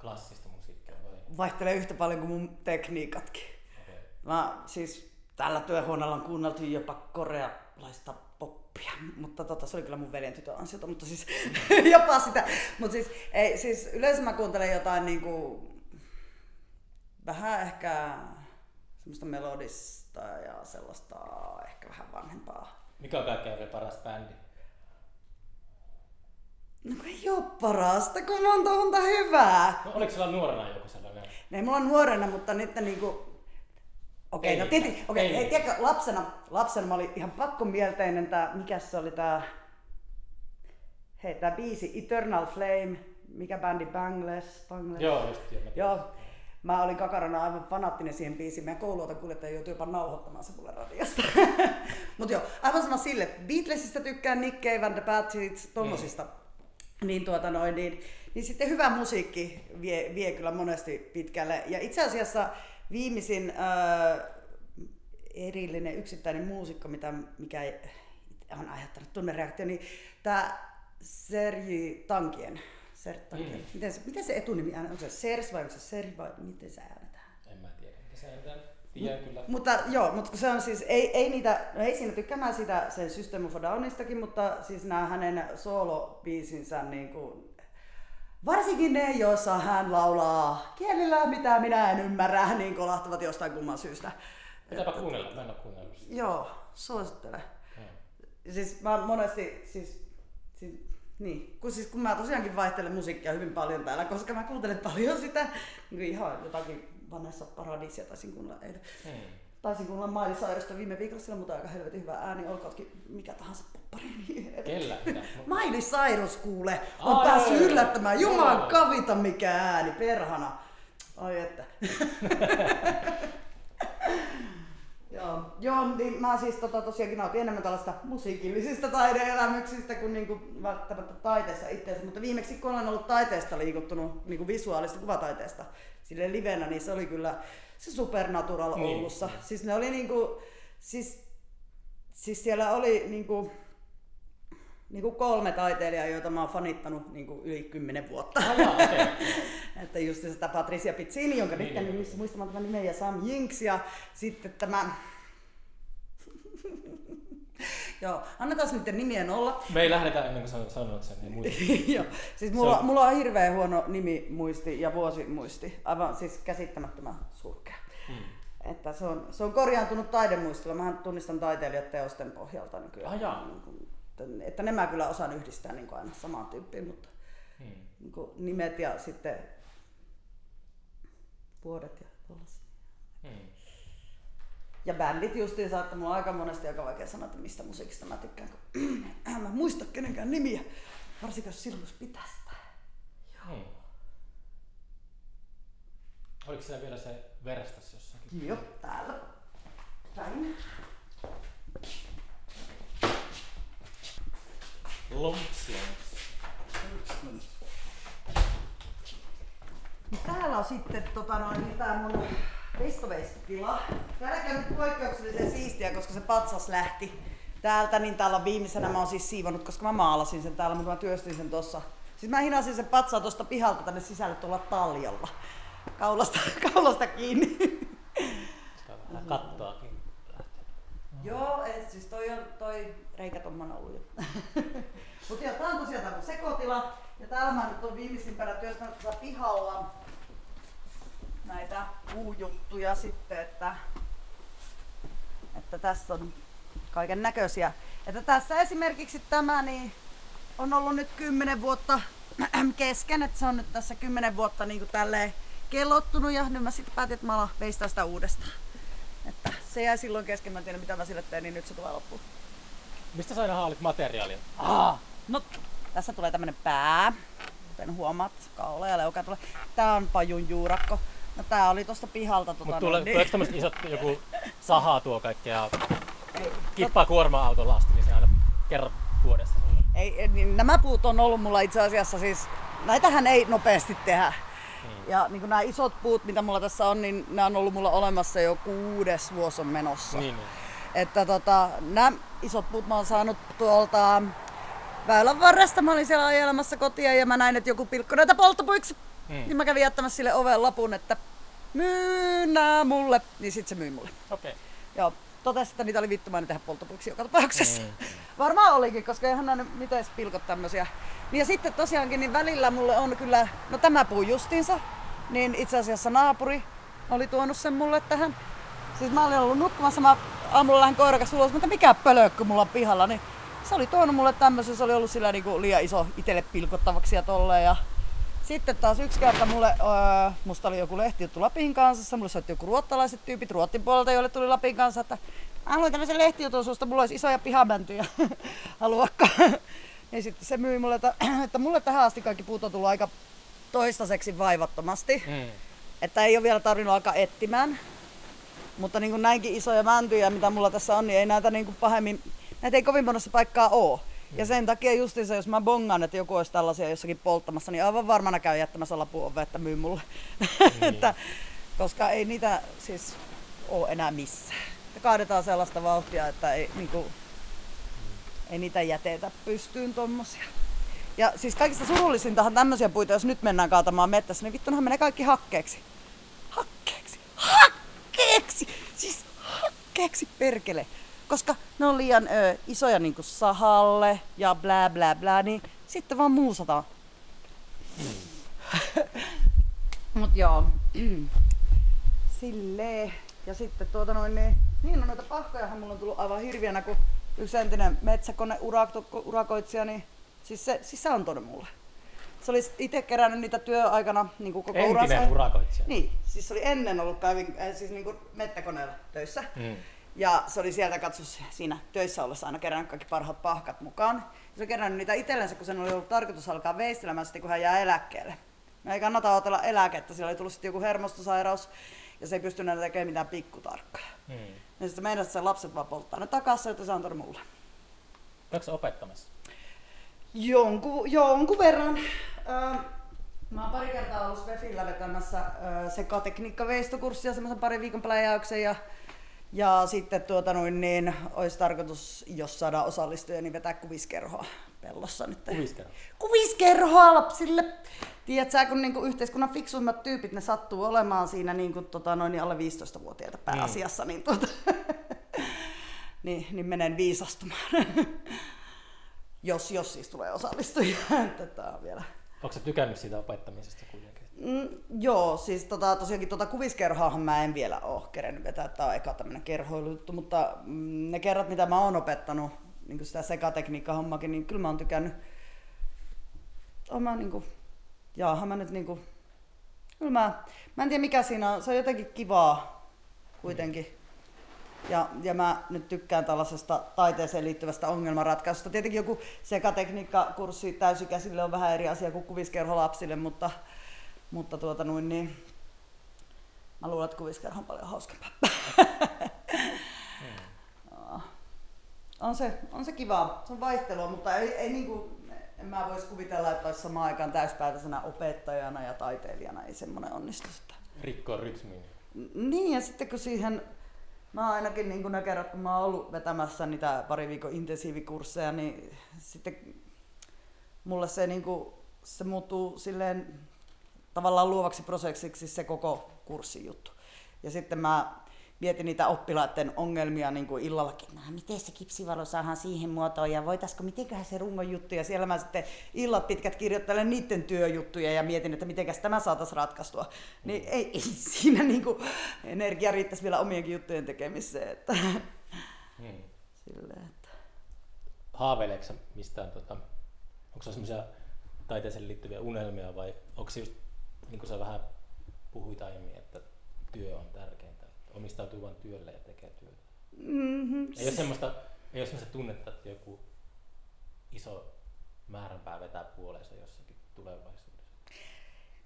klassista musiikkia vai...? Vaihtelee yhtä paljon kuin mun tekniikatkin. Okay. Mä siis tällä työhuoneella on kuunneltu jopa korealaista poppia, mutta se oli kyllä mun veljen tytön ansiota, mutta siis jopa sitä. Mut siis yleensä mä kuuntelen jotain niinku vähän ehkä semmoista melodista ja sellaista ehkä vähän vanhempaa. Mikä on kaikkein paras bändi? No ei oo parasta, kun monta hyvää. No oliko sulla nuorena joku sellainen? Ei mulla on nuorena, mutta nyt niinku... Okei, no tietysti, tiedätkö, lapsena mä olin ihan pakkomielteinen, mikäs se oli tää hei, tämä biisi Eternal Flame, mikä bändi Bangles. Joo, just joo. Mä olin kakarana aivan fanaattinen siihen biisiin. Meidän kouluauton kuljettaja joutui jopa nauhoittamaan se mulle radiosta. Mut joo, aivan sama sille. Beatlesista tykkään, Nick Cave and the Batsheets, tommosista. Niin, niin sitten hyvä musiikki vie kyllä monesti pitkälle. Ja itse asiassa viimeisin erillinen yksittäinen muusikko, mikä on aiheuttanut tunnereaktio, niin tämä Serj Tankian. Miten se etunimi äänet? Onko se Sers vai onko se Serj vai miten se äänetään? En mä tiedä, miten se äänetään. Tiedän kyllä. Mutta se on siis, ei siinä tykkäämään sitä sen System of a Downistakin, mutta siis nämä hänen soolobiisinsä, niin kuin, varsinkin ne, joissa hän laulaa kielillä, mitä minä en ymmärrä, niin kolahtavat jostain kumman syystä. Pitääpä kuunnella, mä en ole kuunnellut sitä. Joo, suosittelen. Siis mä monesti, niin, kun mä tosiaankin vaihtelen musiikkia hyvin paljon täällä, koska mä kuuntelen paljon sitä, niin ihan jotakin Vanessa Paradisia taisin kuunnella eilen. Taisin kuunnella Miley Cyrusta viime viikolla, sillä mutta aika helvetin hyvä ääni, olkoonkin mikä tahansa poppari. Kellä? Miley Cyrus kuule, on päässyt yllättämään, juman kavita mikä ääni, perhana. Ai että. Joo, niin mä siis tosiaankin nautin enemmän tällaista musiikillisista taideelämyksistä kuin niinku välttämättä taiteessa itseänsä, mutta viimeksi kun olen ollut taiteesta liikuttunut, niinku visuaalista kuvataiteesta sille livenä, niin se oli kyllä se Supernatural Oulussa. Niin. Siis ne oli niinku, siis siellä oli niinku 3 taiteilijaa, joita mä oon fanittanut niinku yli 10 vuotta. Okay. Että just sitä Patricia Pizzini, jonka nyt en muistamaan tämän nimen, ja Sam Jinks, ja sitten tämä... Joo, annetaan niiden nimien olla. Me ei lähdetä ennen kuin sanot sen, niin muistin. Joo, siis mulla on hirveän huono nimimuisti ja vuosimuisti, aivan siis käsittämättömän surkea. Että se on korjaantunut taidemuistilla, mähän tunnistan taiteilijat teosten pohjalta nykyään. Että nämä kyllä osaan yhdistää niin kuin aina samaan tyyppiin, mutta niin kuin nimet ja sitten vuodet ja tollaset. Ja bändit justiinsa, että mulla on aika monesti aika vaikea sanoa, että mistä musiikista mä tykkään, kun mä muista kenenkään nimiä, varsinkin jos silmus pitää sitä. Oliko siellä vielä se verstas jossakin? Joo, täällä. Näin. Lumps. Täällä on sitten tää mun veistoveiskotila. Täällä käy nyt poikkeuksellisen siistiä, koska se patsas lähti täältä, niin täällä viimeisenä mä oon siis siivonut, koska mä maalasin sen täällä, mutta mä työstin sen tossa. Siis mä hinasin sen patsaan tosta pihalta tänne sisälle tuolla taljolla. Kaulasta kiinni. Sitä vähän kattoakin. Joo, siis toi reikä tommonen ollut jo. Mutta tää on tosiaan tää sekotila, ja täällä mä nyt on viimeisimpänä työstänyt tätä pihalla näitä puujuttuja sitten, että tässä on kaiken näköisiä. Että tässä esimerkiksi tämä niin on ollut nyt 10 vuotta kesken, että se on nyt tässä 10 vuotta niin kuin tälleen kellottunut, ja nyt mä sitten päätin, että mä alan veistää sitä uudestaan. Että se jäi silloin kesken, mä en tiedä mitä mä sille tein, niin nyt se tulee loppuun. Mistä sä aina haalit materiaalia? No tässä tulee tämmönen pää, kuten huomaat, kaula ja leuka tulee. Tää on pajun juurakko. No tää oli tosta pihalta. Mut tuleeko tämmöset isot joku sahaa tuo kaikkea? Kippaa kuorma-auton laastimisen aina kerran vuodessa. Ei, niin nämä puut on ollut mulla itse asiassa siis, näitähän ei nopeasti tehdä. Ja niin kuin nämä isot puut, mitä mulla tässä on, niin nämä on ollut mulla olemassa jo 6. vuosi on menossa. Niin. Että nämä isot puut mä oon saanut tuolta Väylänvarrasta. Mä olin siellä ajelemassa kotia ja mä näin, että joku pilkko näitä polttopuiksi. Niin mä kävin jättämässä sille oven lapun, että myy nää mulle. Niin sit se myi mulle. Okay. Joo. Totesin, että niitä oli vittumainen tehdä polttopuiksi joka tapauksessa. Varmaan olikin, koska eihän nää nyt mites pilkot tämmösiä. Ja sitten tosiaankin niin välillä mulle on kyllä, no tämä puu justiinsa, niin itse asiassa naapuri oli tuonut sen mulle tähän. Siis mä olin ollut nukkumassa, mä aamulla lähdin koirakas ulos, mutta mikä pölökkö mulla on pihalla, niin se oli tuonut mulle tämmösen, se oli ollut sillä niinku liian iso itelle pilkottavaksi ja tolleen. Ja sitten taas yksi kerta mulle, musta oli joku lehtijuttu Lapin Kansassa, mulle soitti joku ruottalaiset tyypit Ruotin puolelta, joille tuli Lapin Kansa, että mä haluan tämmösen lehtijutun suusta, mulla olisi isoja pihamäntyjä, haluatko? Ja sitten se myi mulle, että mulle tähän asti kaikki puut on tullut aika toistaiseksi vaivattomasti. Mm. Että ei ole vielä tarvinnut alkaa etsimään. Mutta niin kuin näinkin isoja mäntyjä, mitä mulla tässä on, niin ei näitä niin kuin pahemmin, näitä ei kovin monessa paikkaa ole. Ja sen takia justiinsa, jos mä bongaan, että joku olisi tällaisia jossakin polttamassa, niin aivan varmana käyn jättämässä lapun ovea, että myy mulle. Mm. Että, koska ei niitä siis ole enää missään. Että kaadetaan sellaista vauhtia, että ei, niin kuin, ei niitä jätetä pystyyn tommosia. Ja siis kaikista surullisintahan tämmöisiä puita, jos nyt mennään kaatamaan mettässä, niin vittunahan menee kaikki hakkeeksi. Hakkeeksi! Siis hakkeeksi, perkele! Koska ne on liian isoja niin kuin sahalle ja blää blää blää, niin sitten vaan muusataan. Mut joo. Silleen. Ja sitten tuota noin, niin on noita pahkojahan mulla on tullut aivan hirviänä, kun yksi entinen metsäkoneurakoitsija, niin siis se antoi mulle. Se oli itse kerännyt niitä työaikana niin kuin koko uransa. Entinen urakoitsija? Niin, siis se oli ennen ollut siis niin kuin mettäkoneella töissä. Mm. Ja se oli sieltä katsos siinä töissä ollessa aina kerännyt kaikki parhaat pahkat mukaan. Ja se oli kerännyt niitä itsellensä, kun sen oli ollut tarkoitus alkaa veistelemään sitten, kun hän jää eläkkeelle. No ei kannata otella eläkettä, sillä oli tullut sitten joku hermostosairaus ja se ei pystynyt tekemään mitään pikkutarkkoja. Mm. Ja sitten meidän lapset vaan polttaa ne takaisin, että se antoi mulle. Oletko sä opettamassa? Jonkun verran. Mä oon pari kertaa ollut Vefillä vetämässä sekatekniikkaveistokurssia, semmoisen parin viikon pläjäyksen. Ja sitten niin olisi tarkoitus, jos saadaan osallistuja, niin vetää kuviskerhoa pellossa nyt. Kuviskerhoa lapsille! Tiedätkö, kun niinku yhteiskunnan fiksuimmat tyypit, ne sattuu olemaan siinä niinku, niin alle 15-vuotiaita pääasiassa, niin menen viisastumaan. Jos siis tulee osallistuja. Tätä on vielä. Onko sä tykännyt siitä opettamisesta kuitenkin? Joo, siis tosiaankin kuviskerhaahan mä en vielä ole kerennyt vetää. Tää on eka tämmönen kerhoilujuttu, mutta ne kerrat mitä mä oon opettanut, niin sitä sekatekniikkahommaakin, niin kyllä mä oon tykännyt. Mä en tiedä mikä siinä on, se on jotenkin kivaa kuitenkin. Ja mä nyt tykkään tällaisesta taiteeseen liittyvästä ongelmanratkaisusta. Tietenkin joku sekatekniikkakurssi täysikäisille on vähän eri asia kuin kuviskerho lapsille, mutta niin mä luulen, että kuviskerho on paljon hauskempaa. On se kivaa, se on vaihtelua, mutta ei niinku, en mä vois kuvitella, että olisi samaan aikaan täyspäätäisenä opettajana ja taiteilijana, ei semmoinen onnistu. Rikkoa rytmiin. Niin, ja sitten kun siihen mä ainakin niin ne kerrat, kun mä oon ollut vetämässä niitä pari viikon intensiivikursseja, niin sitten mulle se muuttuu silleen tavallaan luovaksi prosessiksi se koko kurssin juttu. Ja sitten mä mietin niitä oppilaiden ongelmia niin kuin illallakin, miten se kipsivalo saadaan siihen muotoon ja voitaisko, mitenköhän se rungon juttu. Ja siellä mä sitten illat pitkät kirjoittelen niiden työjuttuja ja mietin, että mitenkäs tämä saataisiin ratkaistua. Niin ei siinä niin kuin energia riittäisi vielä omienkin juttujen tekemiseen. Että. Silleen, että. Haaveileeko sä mistään, onko se sellaisia taiteeseen liittyviä unelmia vai onko se just, niin kuin sä vähän puhuit aiemmin, että työ on tärkeintä? Omistautuu vain työlle ja tekee työtä. Mm-hmm. Ei ole semmoista tunnetta, että joku iso määränpää vetää puoleensa jossakin tulevaisuudessa.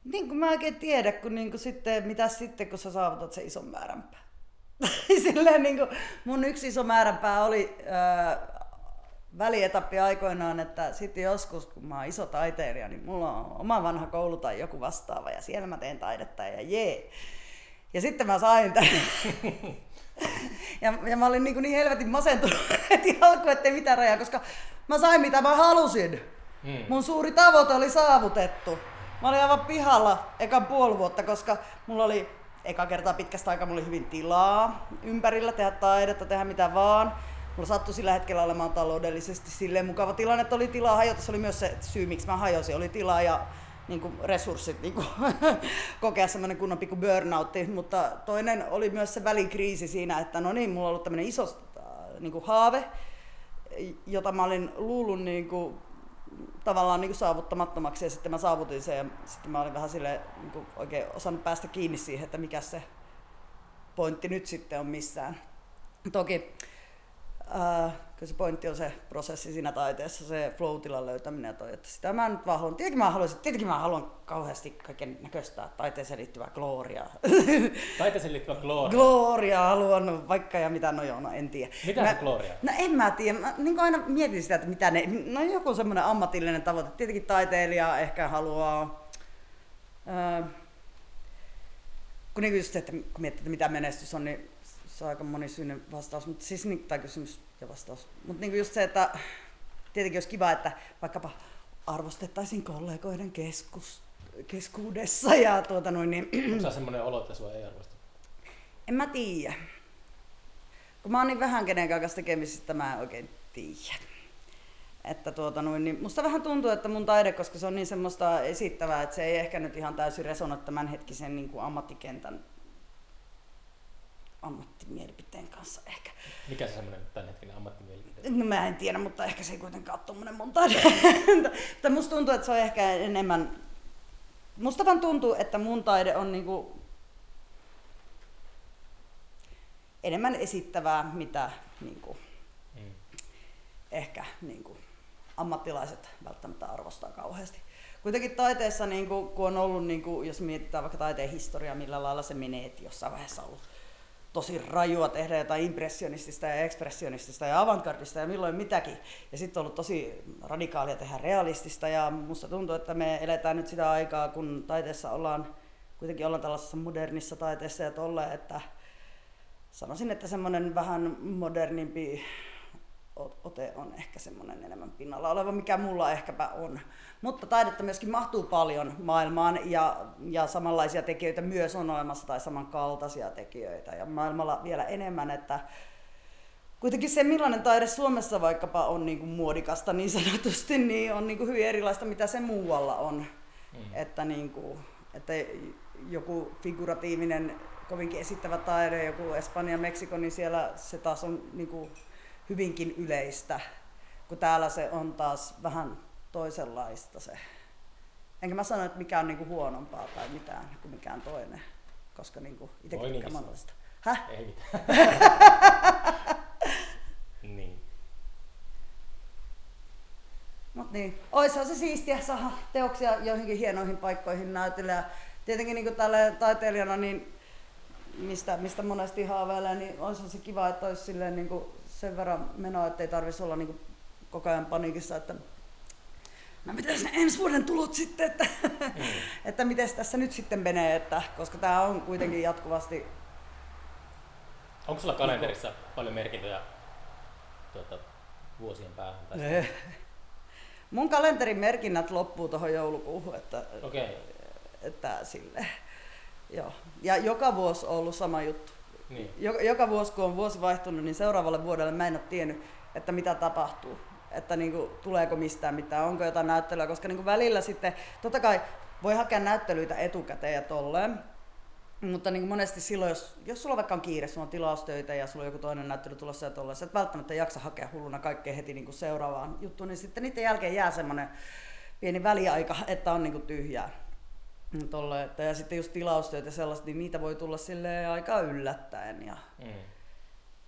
Niin kuin mä oikein tiedä, kun mitä sitten kun sä saavutat sen ison määränpää. Silleen, mun yksi iso määränpää oli välietappi aikoinaan, että sitten joskus kun mä oon iso taiteilija, niin mulla on oma vanha koulu tai joku vastaava ja siellä mä teen taidetta ja jee. Ja sitten mä sain tämän. Ja mä olin niin helvetin masentunut heti alkuun, ettei mitään rajaa, koska mä sain mitä mä halusin. Mm. Mun suuri tavoite oli saavutettu. Mä olin aivan pihalla ekan puoli vuotta, koska mulla oli eka kertaa pitkästä aikaa mulla oli hyvin tilaa ympärillä tehdä taidetta, tehdä mitä vaan. Mulla sattui sillä hetkellä olemaan taloudellisesti silleen mukava tilanne, että oli tilaa hajota. Se oli myös se syy, miksi mä hajosin, oli tilaa ja resurssit kokea semmoinen kunnon pikku burnoutti, mutta toinen oli myös se välikriisi siinä, että no niin, mulla on ollut tämmöinen iso haave, jota mä olin luullut tavallaan saavuttamattomaksi ja sitten mä saavutin sen ja sitten mä olin vähän silleen oikein osannut päästä kiinni siihen, että mikä se pointti nyt sitten on missään. Toki Kyllä se pointti on se prosessi siinä taiteessa, se flow-tilan löytäminen. Että sitä mä nyt vaan haluan. Tietenkin mä haluan kauheasti kaiken näköistä taiteeseen liittyvää glooriaa. Taiteeseen liittyvää glooriaa? Glooriaa haluan, vaikka ja mitä, no en tiedä. Mitä se glooriaa? No en mä tiedä, mä niin aina mietin sitä, että mitä ne, no joku semmoinen ammatillinen tavoite. Tietenkin taiteilija ehkä haluaa, kun niin just se, että kun miettii, että mitä menestys on, niin se on aika monisyinen vastaus, mutta siis tämä kysymys ja vastaus. Mutta niinku just se, että tietenkin olisi kiva, että vaikkapa arvostettaisiin kollegoiden keskuudessa ja niin... Onko sinä semmoinen olo, että sinua ei arvosteta? En mä tiedä. Kun mä oon niin vähän kenenkään kanssa tekemisissä, mä en oikein tiedä. Että niin musta vähän tuntuu, että mun taide, koska se on niin semmoista esittävää, että se ei ehkä nyt ihan täysin resonoi tämän hetkisen niin kuin ammattikentän ammattimielipiteen kanssa ehkä. Mikä se semmoinen tämän hetkinen ammattimielipite? No mä en tiedä, mutta ehkä se ei kuitenkaan ole tommonen mun taide. Mutta musta tuntuu, että se on ehkä enemmän... Musta vaan tuntuu, että mun taide on niinku... enemmän esittävää, mitä niinku... ehkä niinku ammattilaiset välttämättä arvostaa kauheasti. Kuitenkin taiteessa, niinku, kun on ollut, niinku, jos mietitään vaikka taiteen historiaa, millä lailla se menee, että jossain vaiheessa on ollut tosi rajua tehdä jotain impressionistista ja ekspressionistista ja avantgardista ja milloin mitäkin. Ja sitten on ollut tosi radikaalia tehdä realistista ja musta tuntuu, että me eletään nyt sitä aikaa, kun taiteessa kuitenkin ollaan tällaisessa modernissa taiteessa ja tolleen, että sanoisin, että semmoinen vähän modernimpi ote on ehkä semmoinen enemmän pinnalla oleva, mikä mulla ehkäpä on. Mutta taidetta myöskin mahtuu paljon maailmaan ja samanlaisia tekijöitä myös on olemassa tai samankaltaisia tekijöitä ja maailmalla vielä enemmän. Että kuitenkin se, millainen taide Suomessa vaikkapa on niin kuin muodikasta niin sanotusti, niin on niin kuin hyvin erilaista, mitä se muualla on. Että, niin kuin, että joku figuratiivinen, kovinkin esittävä taide, joku Espanja ja Meksiko, niin siellä se taas on niin kuin hyvinkin yleistä, kun täällä se on taas vähän toisenlaista se. Enkä mä sano, että mikä on niinku huonompaa tai mitään kuin mikään toinen, koska niinku itsekin on kamalista. Häh? Ei mitään. Niin. Mut niin, oishan se siistiä saada teoksia joihinkin hienoihin paikkoihin näytille. Ja tietenkin niinku tällä taiteilijana, niin mistä monesti haaveilee, niin oishan se kiva, että ois silleen niinku sen verran menoa, ettei tarvitsisi olla niinku koko ajan paniikissa, että no mitäs ne ensi vuoden tulot sitten, että mites tässä nyt sitten menee, että, koska tää on kuitenkin jatkuvasti... Onko sulla kalenterissa paljon merkintöjä vuosien päähän? Mun kalenterin merkinnät loppuu tuohon joulukuuhun, että, okay. Että sille. Joo. Ja joka vuosi on ollut sama juttu. Niin. Joka vuosi, kun on vuosi vaihtunut, niin seuraavalle vuodelle mä en ole tiennyt, että mitä tapahtuu. Että niinku, tuleeko mistään mitään, onko jotain näyttelyä, koska niinku välillä sitten, totta kai voi hakea näyttelyitä etukäteen ja tolleen, mutta niinku monesti silloin, jos sulla vaikka on kiire, sulla on tilaustöitä ja sulla on joku toinen näyttely tulossa ja tolleen, sä et välttämättä jaksa hakea hulluna kaikkea heti niinku seuraavaan juttuun, niin sitten niiden jälkeen jää semmoinen pieni väliaika, että on niinku tyhjää. Tolleen, ja sitten just tilaustöitä ja sellaista, niin niitä voi tulla silleen aika yllättäen.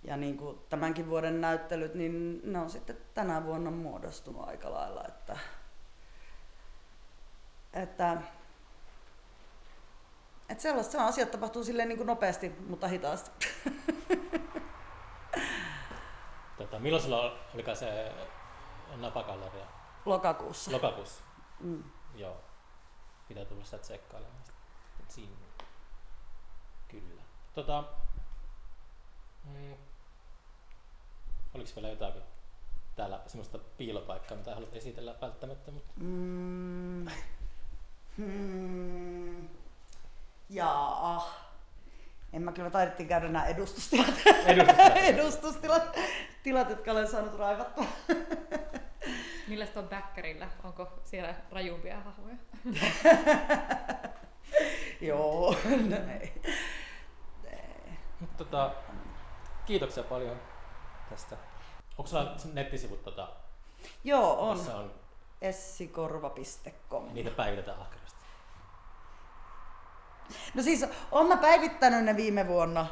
Ja niin kuin tämänkin vuoden näyttelyt, niin ne on sitten tänä vuonna muodostunut aika lailla, että sellaista asiat tapahtuu silleen niin kuin nopeasti, mutta hitaasti. Milloin sulla olikaan se Napa-galleria? Lokakuussa. Lokakuussa? Mm. Joo. Pitää tulla sitä tsekkailemaan. Siinä. Kyllä. Oliko vielä jotakin täällä semmoista piilopaikkaa, mitä haluat esitellä välttämättä? Mutta... En mä kyllä taidettiin käydä nämä edustustilat, jotka olen saanut raivattua. Milläs on Bäkkärillä? Onko siellä rajumpia hahmoja? Joo, näin. Kiitoksia paljon tästä. Onko sulla nettisivut? Joo, on. Essikorva.com. Niitä päivitetään ahkerasti. No siis, oon mä päivittänyt ne viime vuonna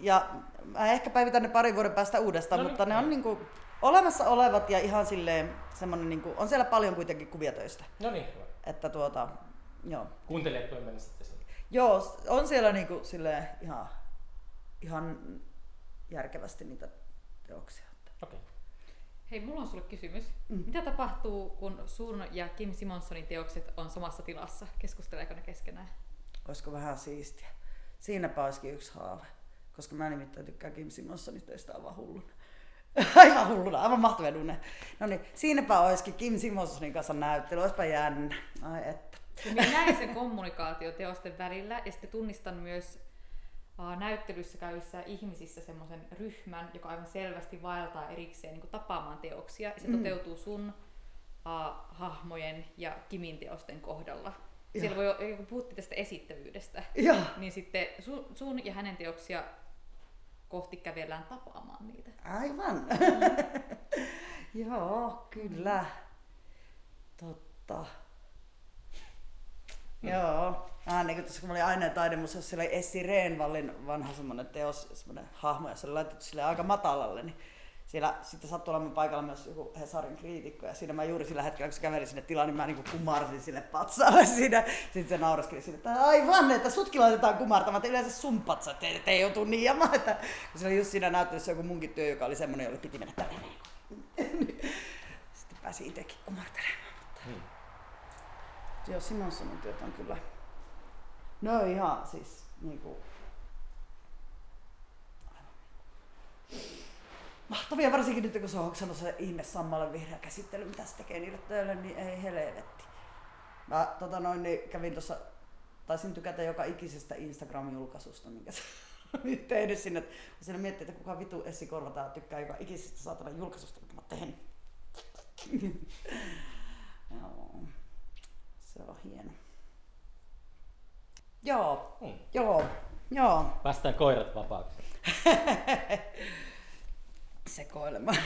ja mä ehkä päivitän ne parin vuoden päästä uudestaan, no, mutta ne on niinku olemassa olevat ja ihan silleen semmonen niinku, on siellä paljon kuitenkin kuvia töistä. No niin, hyvä. Että joo. Kuuntelijat voi mennä sitten sinne. Joo, on siellä niinku silleen ihan järkevästi niitä teoksia. Okei. Okay. Hei, mulla on sulle kysymys. Mitä tapahtuu, kun sun ja Kim Simonssonin teokset on samassa tilassa? Keskusteleeko ne keskenään? Olisiko vähän siistiä. Siinäpä olisikin yksi haave. Koska mä nimittäin tykkään Kim Simonssonin töistä aivan hulluna. Aivan hulluna, aivan mahtavia tunne. Noniin, siinäpä olisikin Kim Simonsonin kanssa näyttely. Olisipa jännä. Ai että. Minä näen sen kommunikaatio teosten välillä ja sitten tunnistan myös näyttelyssä käyvissä ihmisissä semmoisen ryhmän, joka aivan selvästi vaeltaa erikseen niin kuin tapaamaan teoksia. Se toteutuu sun hahmojen ja Kimin teosten kohdalla. Ja. Siellä voi, kun puhuttiin tästä esittävyydestä, niin sitten sun ja hänen teoksia kohti kävellään tapaamaan niitä. Aivan! Joo, kyllä. Totta. Joo. Niin kuin tässä, kun mä olin aineen taidemuseossa, siellä oli Essi Rehnvallin vanha semmoinen teos, semmoinen hahmo, ja se oli laitettu silleen aika matalalle, niin siellä sitten sattui olemaan paikalla myös joku Hesarin kriitikko, ja siinä mä juuri sillä hetkellä, kun se käveli sinne tilaan, niin mä niin kuin kumarsin sille patsaalle siinä. Sitten se nauraskeli sille, että aivan, että sutkin laitetaan kumartamaan, että yleensä sun patsaat, ettei joutu niin jamaa. Että se oli just siinä näyttelyssä joku munkin työ, joka oli semmoinen, jolle piti mennä tälleen. Sitten pääsi itsekin kumartelemaan. Joo, Simonsonin työt on kyllä. No ihan siis niinku mahtavia, varsinkin nyt kun se on hoksannut se ihme sammalle vihreä käsittely, mitä se tekee niille töille, niin ei helvetti. Mä niin kävin tuossa, taisin tykätä joka ikisestä Instagram-julkaisusta, minkä se on nyt tehnyt sinne. Siinä miettii, että kuka vitu Essikorva tää tykkää joka ikisestä saatana julkaisusta, mitä mä oon tehnyt. Joo. Se on hieno. Joo, joo. Päästään koirat vapaaksi. Sekoilemaan.